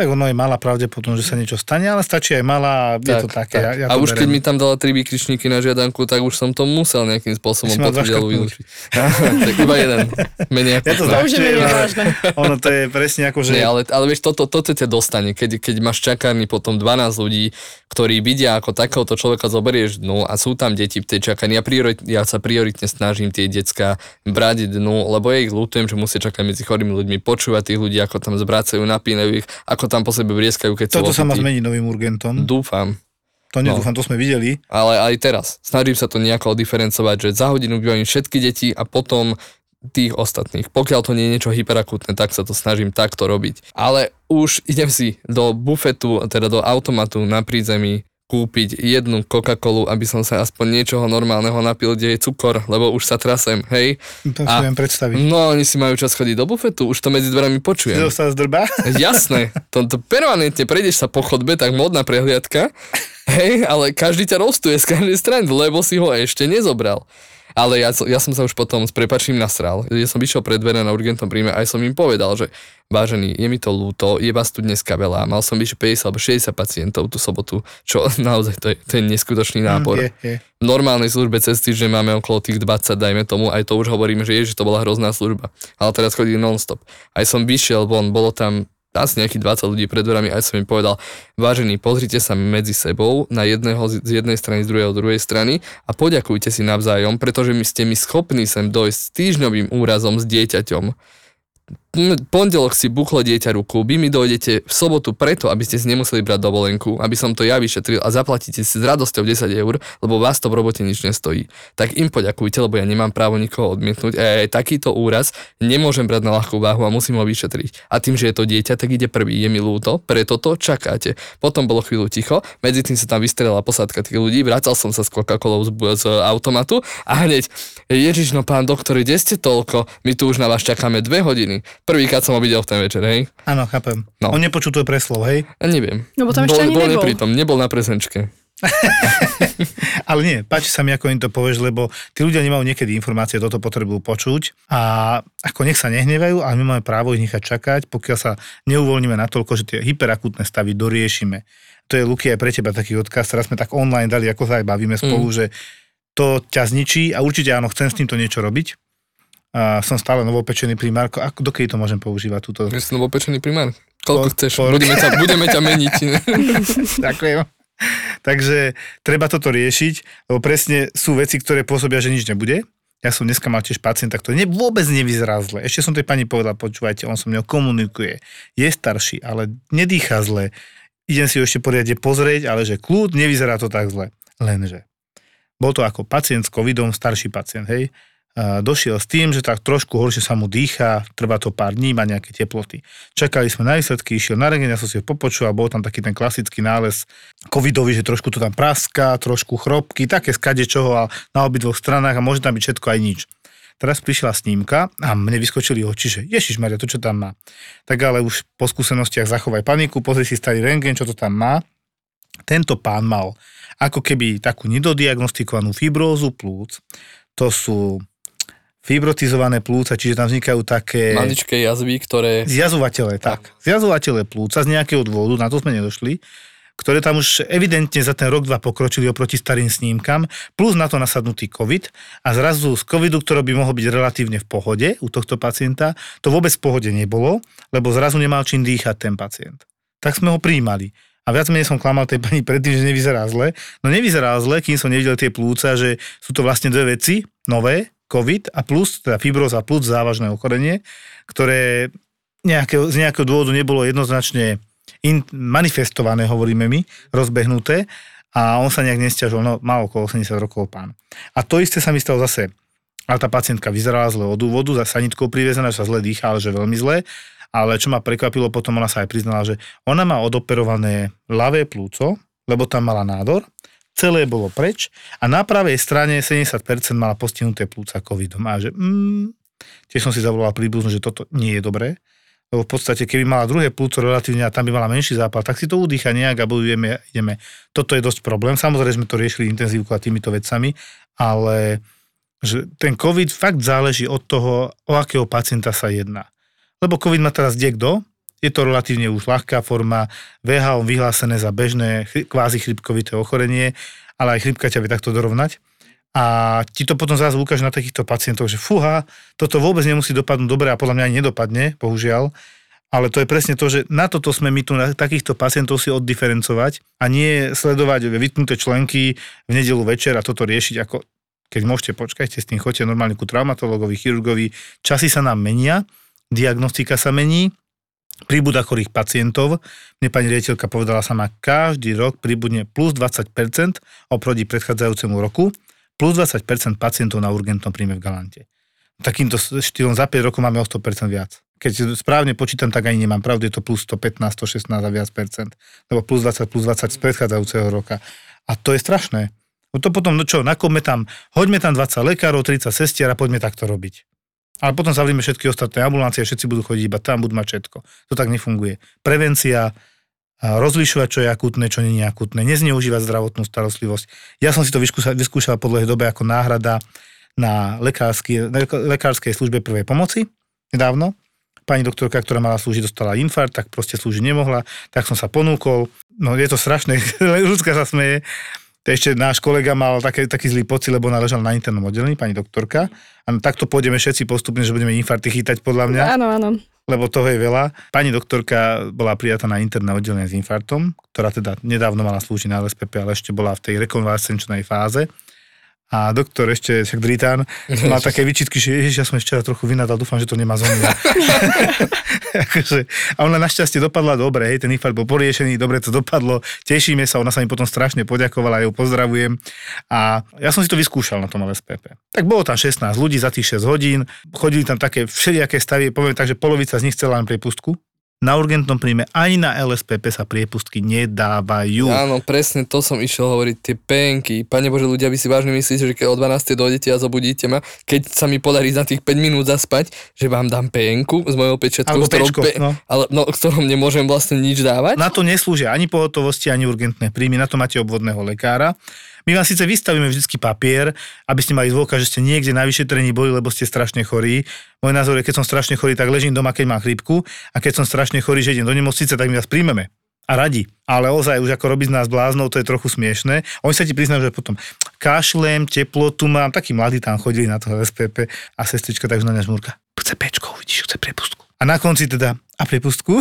Tak ono je malá pravdepodobnosť, že sa niečo stane, ale stačí aj malá, tak, je to také. Tak. Ja, ja to a už berem. Keď mi tam dala tri výkričníky na žiadanku, tak už som to musel nejakým spôsobom potvrdiť alebo vylúčiť. Tak iba jeden. Menej ja to zaujímavé. Ono to je presne ako, že... Nie, ale, ale vieš, toto, toto ťa dostane, keď, keď máš čakárni potom dvanásť ľudí, ktorí vidia, ako takéhoto človeka zoberieš dnu a sú tam deti v tej čakárni. Ja, priori, ja sa prioritne snažím tie decká brať dnu, lebo ja ich ľútujem, že musia čakať medzi chorými ľuďmi, počúvať tých ľudí, ako tam zbracajú, napínajú ich, ako tam po sebe brieskajú, keď toto sa má zmeniť novým urgentom. Dúfam. To nedúfam, no. To sme videli. Ale aj teraz. Snažím sa to nejako diferencovať, že za hodinu bývajú všetky deti a potom tých ostatných. Pokiaľ to nie je niečo hyperakútne, tak sa to snažím takto robiť. Ale už idem si do bufetu, teda do automatu na prízemí kúpiť jednu Coca-Colu, aby som sa aspoň niečoho normálneho napil, kde je cukor, lebo už sa trasem, hej. To si viem predstaviť. No, oni si majú čas chodiť do bufetu, už to medzi dverami počujem. Zde sa zdrbá? Jasné, to, to permanentne, prejdeš sa po chodbe, tak modná prehliadka, hej, ale každý ťa rostuje z každej strany, lebo si ho ešte nezobral. Ale ja, ja som sa už potom s prepačím nasral. Ja som vyšiel pred dvere na urgentnom príjme a aj som im povedal, že vážení, je mi to ľúto, je vás tu dneska veľa. Mal som vyše päťdesiat alebo šesťdesiat pacientov tú sobotu, čo naozaj to je, to je neskutočný nápor. Mm, je, je. V normálnej službe cez týždeň máme okolo tých dvadsať, dajme tomu, aj to už hovoríme, že ježiš, to bola hrozná služba. Ale teraz chodí non-stop. Aj som vyšiel von, bolo tam asi nejakých dvadsať ľudí pred dverami, aj som im povedal: vážení, pozrite sa medzi sebou na jedného z jednej strany, z druhého z druhej strany a poďakujte si navzájom, pretože my ste mi schopní sem dojsť s týždňovým úrazom s dieťaťom. Pondelok si buchlo dieťa ruku, vy mi dojdete v sobotu preto, aby ste si nemuseli brať dovolenku, aby som to ja vyšetril a zaplatíte si s radosťou desať eur, lebo vás to v robote nič nestojí. Tak im poďakujte, lebo ja nemám právo nikoho odmietnúť a aj takýto úraz nemôžem brať na ľahkú váhu a musím ho vyšetriť. A tým, že je to dieťa, tak ide prvý, je mi ľúto, preto to čakáte. Potom bolo chvíľu ticho, medzi tým sa tam vystrelila posádka tých ľudí, vracal som sa s Coca-Colou z, z automatu a hneď: ježiš, no pán doktor, kde ste toľko? My tu už na vás čakáme dve hodiny. Prvýkrát som ho videl v ten večer, hej? Áno, chápem. No. On nepočul tvoj preslov, hej? Ja neviem. No bo tam ešte bol, ani bol nebol. Neprítom, nebol na prezenčke. Ale nie, páči sa mi, ako im to povieš, lebo tí ľudia nemajú niekedy informácie, toto potrebujú počuť a ako nech sa nehnevajú, ale my máme právo ich nechať čakať, pokiaľ sa neuvoľníme natoľko, že tie hyperakútne stavy doriešime. To je, Luky, aj pre teba taký odkaz, teraz sme tak online dali, ako sa aj bavíme spolu, mm. že to ťa zničí a určite áno, chcem s týmto niečo robiť. A som stále novopečený primár. Ako, dokedy to môžem používať? Túto? Ja som novopečený primár. Koľko po, chceš? Po... Budeme, ťa, budeme ťa meniť. Ďakujem. Takže treba toto riešiť, lebo presne sú veci, ktoré pôsobia, že nič nebude. Ja som dneska mal tiež pacienta, ktorý ne, vôbec nevyzerá zle. Ešte som tej pani povedal: počúvajte, on so mnou komunikuje. Je starší, ale nedýchá zle. Idem si ho ešte poriadne pozrieť, ale že kľud, nevyzerá to tak zle. Lenže bol to ako pacient s covidom, starší pacient, hej? došiel s tým, že tak trošku horšie sa mu dýcha, trvá to pár dní, má nejaké teploty. Čakali sme na výsledky, išiel na regen, ja som si ho popočul a bol tam taký ten klasický nález covidový, že trošku to tam praská, trošku chropky, také skadečoho a na obidvoch stranách a môže tam byť všetko aj nič. Teraz prišla snímka a mne vyskočili oči, že ježišmaria, to čo tam má. Tak ale už po skúsenostiach zachovaj paniku, pozri si starý rengen, čo to tam má. Tento pán mal ako keby takú nedodiagnostikovanú fibrózu plúc, to sú fibrotizované plúca, čiže tam vznikajú také... Maličké jazvy, ktoré... Zjazovatele, tak. Zjazovatele plúca z nejakého dôvodu, na to sme nedošli, ktoré tam už evidentne za ten rok, dva pokročili oproti starým snímkam, plus na to nasadnutý COVID a zrazu z covidu, ktorý by mohol byť relatívne v pohode u tohto pacienta, to vôbec v pohode nebolo, lebo zrazu nemal čím dýchať ten pacient. Tak sme ho prijímali. A viac menej som klamal tej pani predtým, že nevyzerá zle. No nevyzerá zle, kým som nevidel tie plúca, že sú to vlastne dve veci, nové, COVID a plus, teda fibróza plus závažné ochorenie, ktoré nejakého, z nejakého dôvodu nebolo jednoznačne in, manifestované, hovoríme my, rozbehnuté a on sa nejak nesťažoval, no má okolo osemdesiat rokov pán. A to isté sa mi stalo zase, ale tá pacientka vyzerala zle od úvodu, za sanitkou privezená, že sa zle dýcha, ale že veľmi zle, ale čo ma prekvapilo, potom ona sa aj priznala, že ona má odoperované ľavé plúco, lebo tam mala nádor, celé bolo preč a na pravej strane sedemdesiat percent mala postihnuté plúca covidom. A že mm, tiež som si zavolala príbuznú, že toto nie je dobré, lebo v podstate, keby mala druhé plúco relatívne a tam by mala menší zápal, tak si to udýcha nejak a budujeme, ideme. Toto je dosť problém. Samozrejme sme to riešili intenzívku a týmito vecami, ale že ten covid fakt záleží od toho, o akého pacienta sa jedná. Lebo covid má teraz kdekto, je to relatívne už ľahká forma, vé há ó vyhlásené za bežné kvázi chrypkovité ochorenie, ale aj chrypka ťa vie takto dorovnať. A ti to potom zrazu ukáže na takýchto pacientov, že fúha, toto vôbec nemusí dopadnúť dobre a podľa mňa ani nedopadne, bohužiaľ. Ale to je presne to, že na toto sme my tu na takýchto pacientov si oddiferencovať a nie sledovať vypnuté členky v nedelu večer a toto riešiť ako, keď môžete, počkajte, s tým chodte normálne ku traumatologovi, chirurgovi. Časy sa nám menia, diagnostika sa mení, príbuda chorých pacientov. Mne pani riaditeľka povedala sama, každý rok príbudne plus dvadsať percent oproti predchádzajúcemu roku, plus dvadsať percent pacientov na urgentnom príjme v Galante. Takýmto štýlom za päť rokov máme o sto percent viac. Keď správne počítam, tak ani nemám pravdu, je to plus sto pätnásť, sto šestnásť a viac percent. Lebo plus dvadsať, plus dvadsať z predchádzajúceho roka. A to je strašné. No to potom, no čo, nakopme tam, hoďme tam dvadsať lekárov, tridsať sestier a poďme takto robiť. Ale potom zavrime všetky ostatné ambulancie a všetci budú chodiť iba tam, budú mať všetko. To tak nefunguje. Prevencia, rozlišovať, čo je akútne, čo nie je akútne, nezneužívať zdravotnú starostlivosť. Ja som si to vyskúšal, vyskúšal po dlhej dobe ako náhrada na lekárskej, lekárskej službe prvej pomoci nedávno. Pani doktorka, ktorá mala slúžiť, dostala infarkt, tak proste slúžiť nemohla, tak som sa ponúkol. No je to strašné, ľudská sa smeje. Ešte náš kolega mal také, taký zlý pocit, lebo ona ležala na internom oddelení, pani doktorka. A takto pôjdeme všetci postupne, že budeme infarty chytať podľa mňa. Áno, áno. Lebo toho je veľa. Pani doktorka bola prijatá na interné oddelenie s infartom, ktorá teda nedávno mala slúžiť na es pé pé, ale ešte bola v tej rekonvalescenčnej fáze. A doktor ešte, však Dritán, má také výčitky, že ježiš, ja som včera trochu vynadal, dúfam, že to nemá zónia. akože, a ona našťastie dopadla dobre, hej, ten infarkt bol poriešený, dobre to dopadlo, tešíme sa, ona sa mi potom strašne poďakovala, ju pozdravujem. A ja som si to vyskúšal na tom es pé pé. Tak bolo tam šestnásť ľudí za tých šesť hodín, chodili tam také všelijaké stavy, poviem tak, že polovica z nich chcela len priepustku. Na urgentnom príjme ani na el es pé pé sa priepustky nedávajú. Áno, presne to som išiel hovoriť, tie penky. Pane Bože, ľudia, vy si vážne myslíte, že keď o dvanástej dojdete a zobudíte ma, keď sa mi podarí za tých päť minút zaspať, že vám dám penku z mojou pečiatkou, z ktorom, pečko, pe- no. Ale, no, ktorom nemôžem vlastne nič dávať. Na to neslúžia ani pohotovosti, ani urgentné príjmy, na to máte obvodného lekára. My vám síce vystavíme vždycky papier, aby ste mali dôkaz, že ste niekde na vyšetrení boli, lebo ste strašne chorí. Môj názor je, keď som strašne chorý, tak ležím doma, keď mám chrípku, a keď som strašne chorý, že idem do nemocnice, tak my vás príjmeme. A radi. Ale ozaj už ako robiť z nás bláznov, to je trochu smiešné. Oni sa ti priznajú, že potom kašlem, teplotu mám, takí mladí tam chodili na to es pé pé a sestrička tak už na mňa žmúrka. Chce pečko, vidíš, chce priepustku. A na konci teda a priepustku.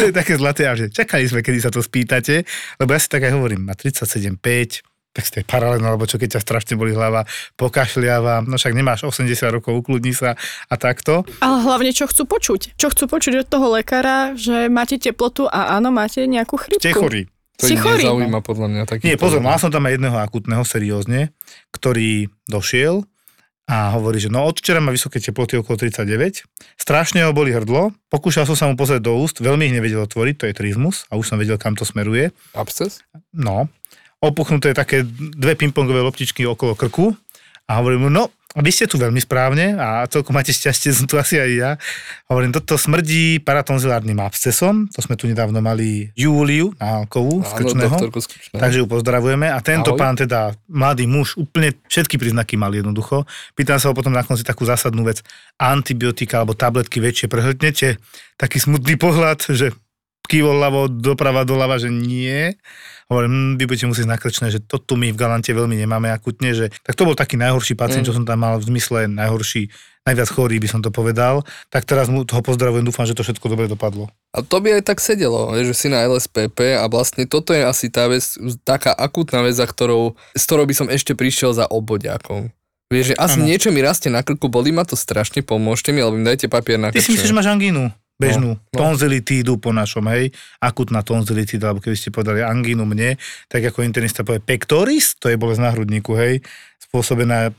To je také zlaté, a že čakali sme, kedy sa to spýtate, lebo ja si tak aj hovorím, má tridsaťsedem päť. Tak ste paralelno, alebo čo, keď ťa strašne boli hlava, pokašliava, no však nemáš osemdesiat rokov, ukludni sa a takto. Ale hlavne, čo chcú počuť? Čo chcú počuť od toho lekára, že máte teplotu a áno, máte nejakú chrípku. Ste chorí. To ich nezaujíma, podľa mňa. Taký Nie, pozor, mal som tam aj jedného akutného, seriózne, ktorý došiel a hovorí, že no od včera má vysoké teploty okolo tridsaťdeväť, strašne ho boli hrdlo, pokúšal som sa mu pozrieť do úst, veľmi ich nevedel otvoriť, to je tryzmus a už som vedel, kam to smeruje. Absces? No, opuchnuté také dve pingpongové loptičky okolo krku a hovorím mu, no vy ste tu veľmi správne a celkom máte šťastie, som tu asi aj ja. Hovorím, toto smrdí paratonzilárnym abscesom, to sme tu nedávno mali Júliu Nálkovú z Krčného, takže ju pozdravujeme a tento Ahoj. Pán teda, mladý muž, úplne všetky príznaky mal jednoducho. Pýtam sa ho potom na konci takú zásadnú vec, antibiotika alebo tabletky väčšie prehltnete, taký smutný pohľad, že kývol ľavo, doprava, doľava, že nie. Hovorím, vy budete musieť na Krčné, že to tu my v Galante veľmi nemáme akutne. Že... Tak to bol taký najhorší pacient, mm. čo som tam mal v zmysle najhorší, najviac chorý, by som to povedal. Tak teraz mu toho pozdravujem, dúfam, že to všetko dobre dopadlo. A to by aj tak sedelo, že si na el es pé pé a vlastne toto je asi tá vec, taká akutná vec, za ktorou, s ktorou by som ešte prišiel za obvodiakom. Vieš, že asi ano. Niečo mi rastie na krku, bolí ma to strašne, pomôžte mi, alebo mi dajte papier na krčné. Ty si myslíš, že máš angínu? Bežnú. No, no. Tonzilitídu po našom, hej. Akutná tonzilitída, alebo keby ste povedali angínu mne, tak ako internista povie pectoris, to je bolesť na hrudníku, hej, spôsobená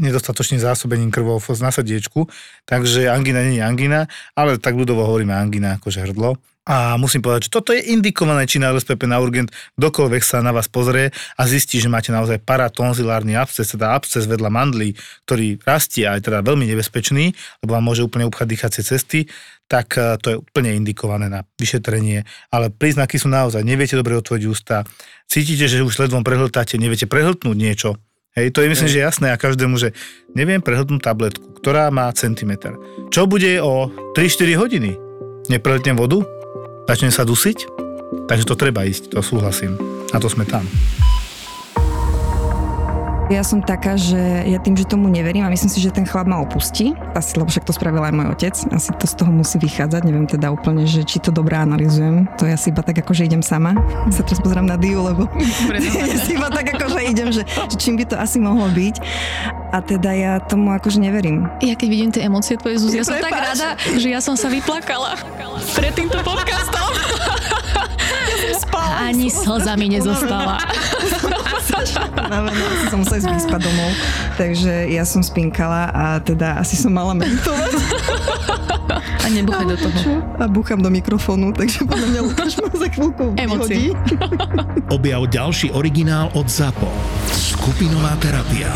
nedostatočným zásobením krvov na srdiečku, takže angína nie je angína, ale tak ľudovo hovoríme angína, akože hrdlo. A musím povedať, že toto je indikované, či na el es pé pé na urgent, kdokoľvek sa na vás pozrie a zistí, že máte naozaj paratonzilárny absces, teda absces vedľa mandlí, ktorý rastie a je teda veľmi nebezpečný, lebo vám môže úplne upchať dýchacie cesty, tak to je úplne indikované na vyšetrenie. Ale príznaky sú naozaj, neviete dobre otvoriť ústa, cítite, že už ledvom prehltáte, neviete prehltnúť niečo. Hej, to je myslím, že jasné a každému, že neviem prehltnúť tabletku, ktorá má centimetr. Čo bude o tri štyri hodiny? Neprehltnem vodu? Začne sa dusiť? Takže to treba ísť, to súhlasím. A to sme tam. Ja som taká, že ja tým, že tomu neverím a myslím si, že ten chlap ma opustí. Asi, lebo však to spravil aj môj otec. Asi to z toho musí vychádzať. Neviem teda úplne, že či to dobrá analyzujem. To ja si iba tak ako, že idem sama. Sa teraz pozerám na Diu, lebo ja si iba tak ako, že idem, že, že čím by to asi mohlo byť. A teda ja tomu akože neverím. Ja keď vidím tie emócie tvoje, Zuzi, ja som tak rada, že ja som sa vyplakala pred týmto podcastom. Ja som spala. Ani slza mi nezostala. Znamená, asi som musela ísť vyspať domov. Takže ja som spinkala a teda asi som mala meditovať. A nebuchaj do toho. Čo? A búcham do mikrofónu, takže podľa mňa Lukáš ma za chvíľku vyhodí. Objav ďalší originál od ZAPO. Skupinová terapia.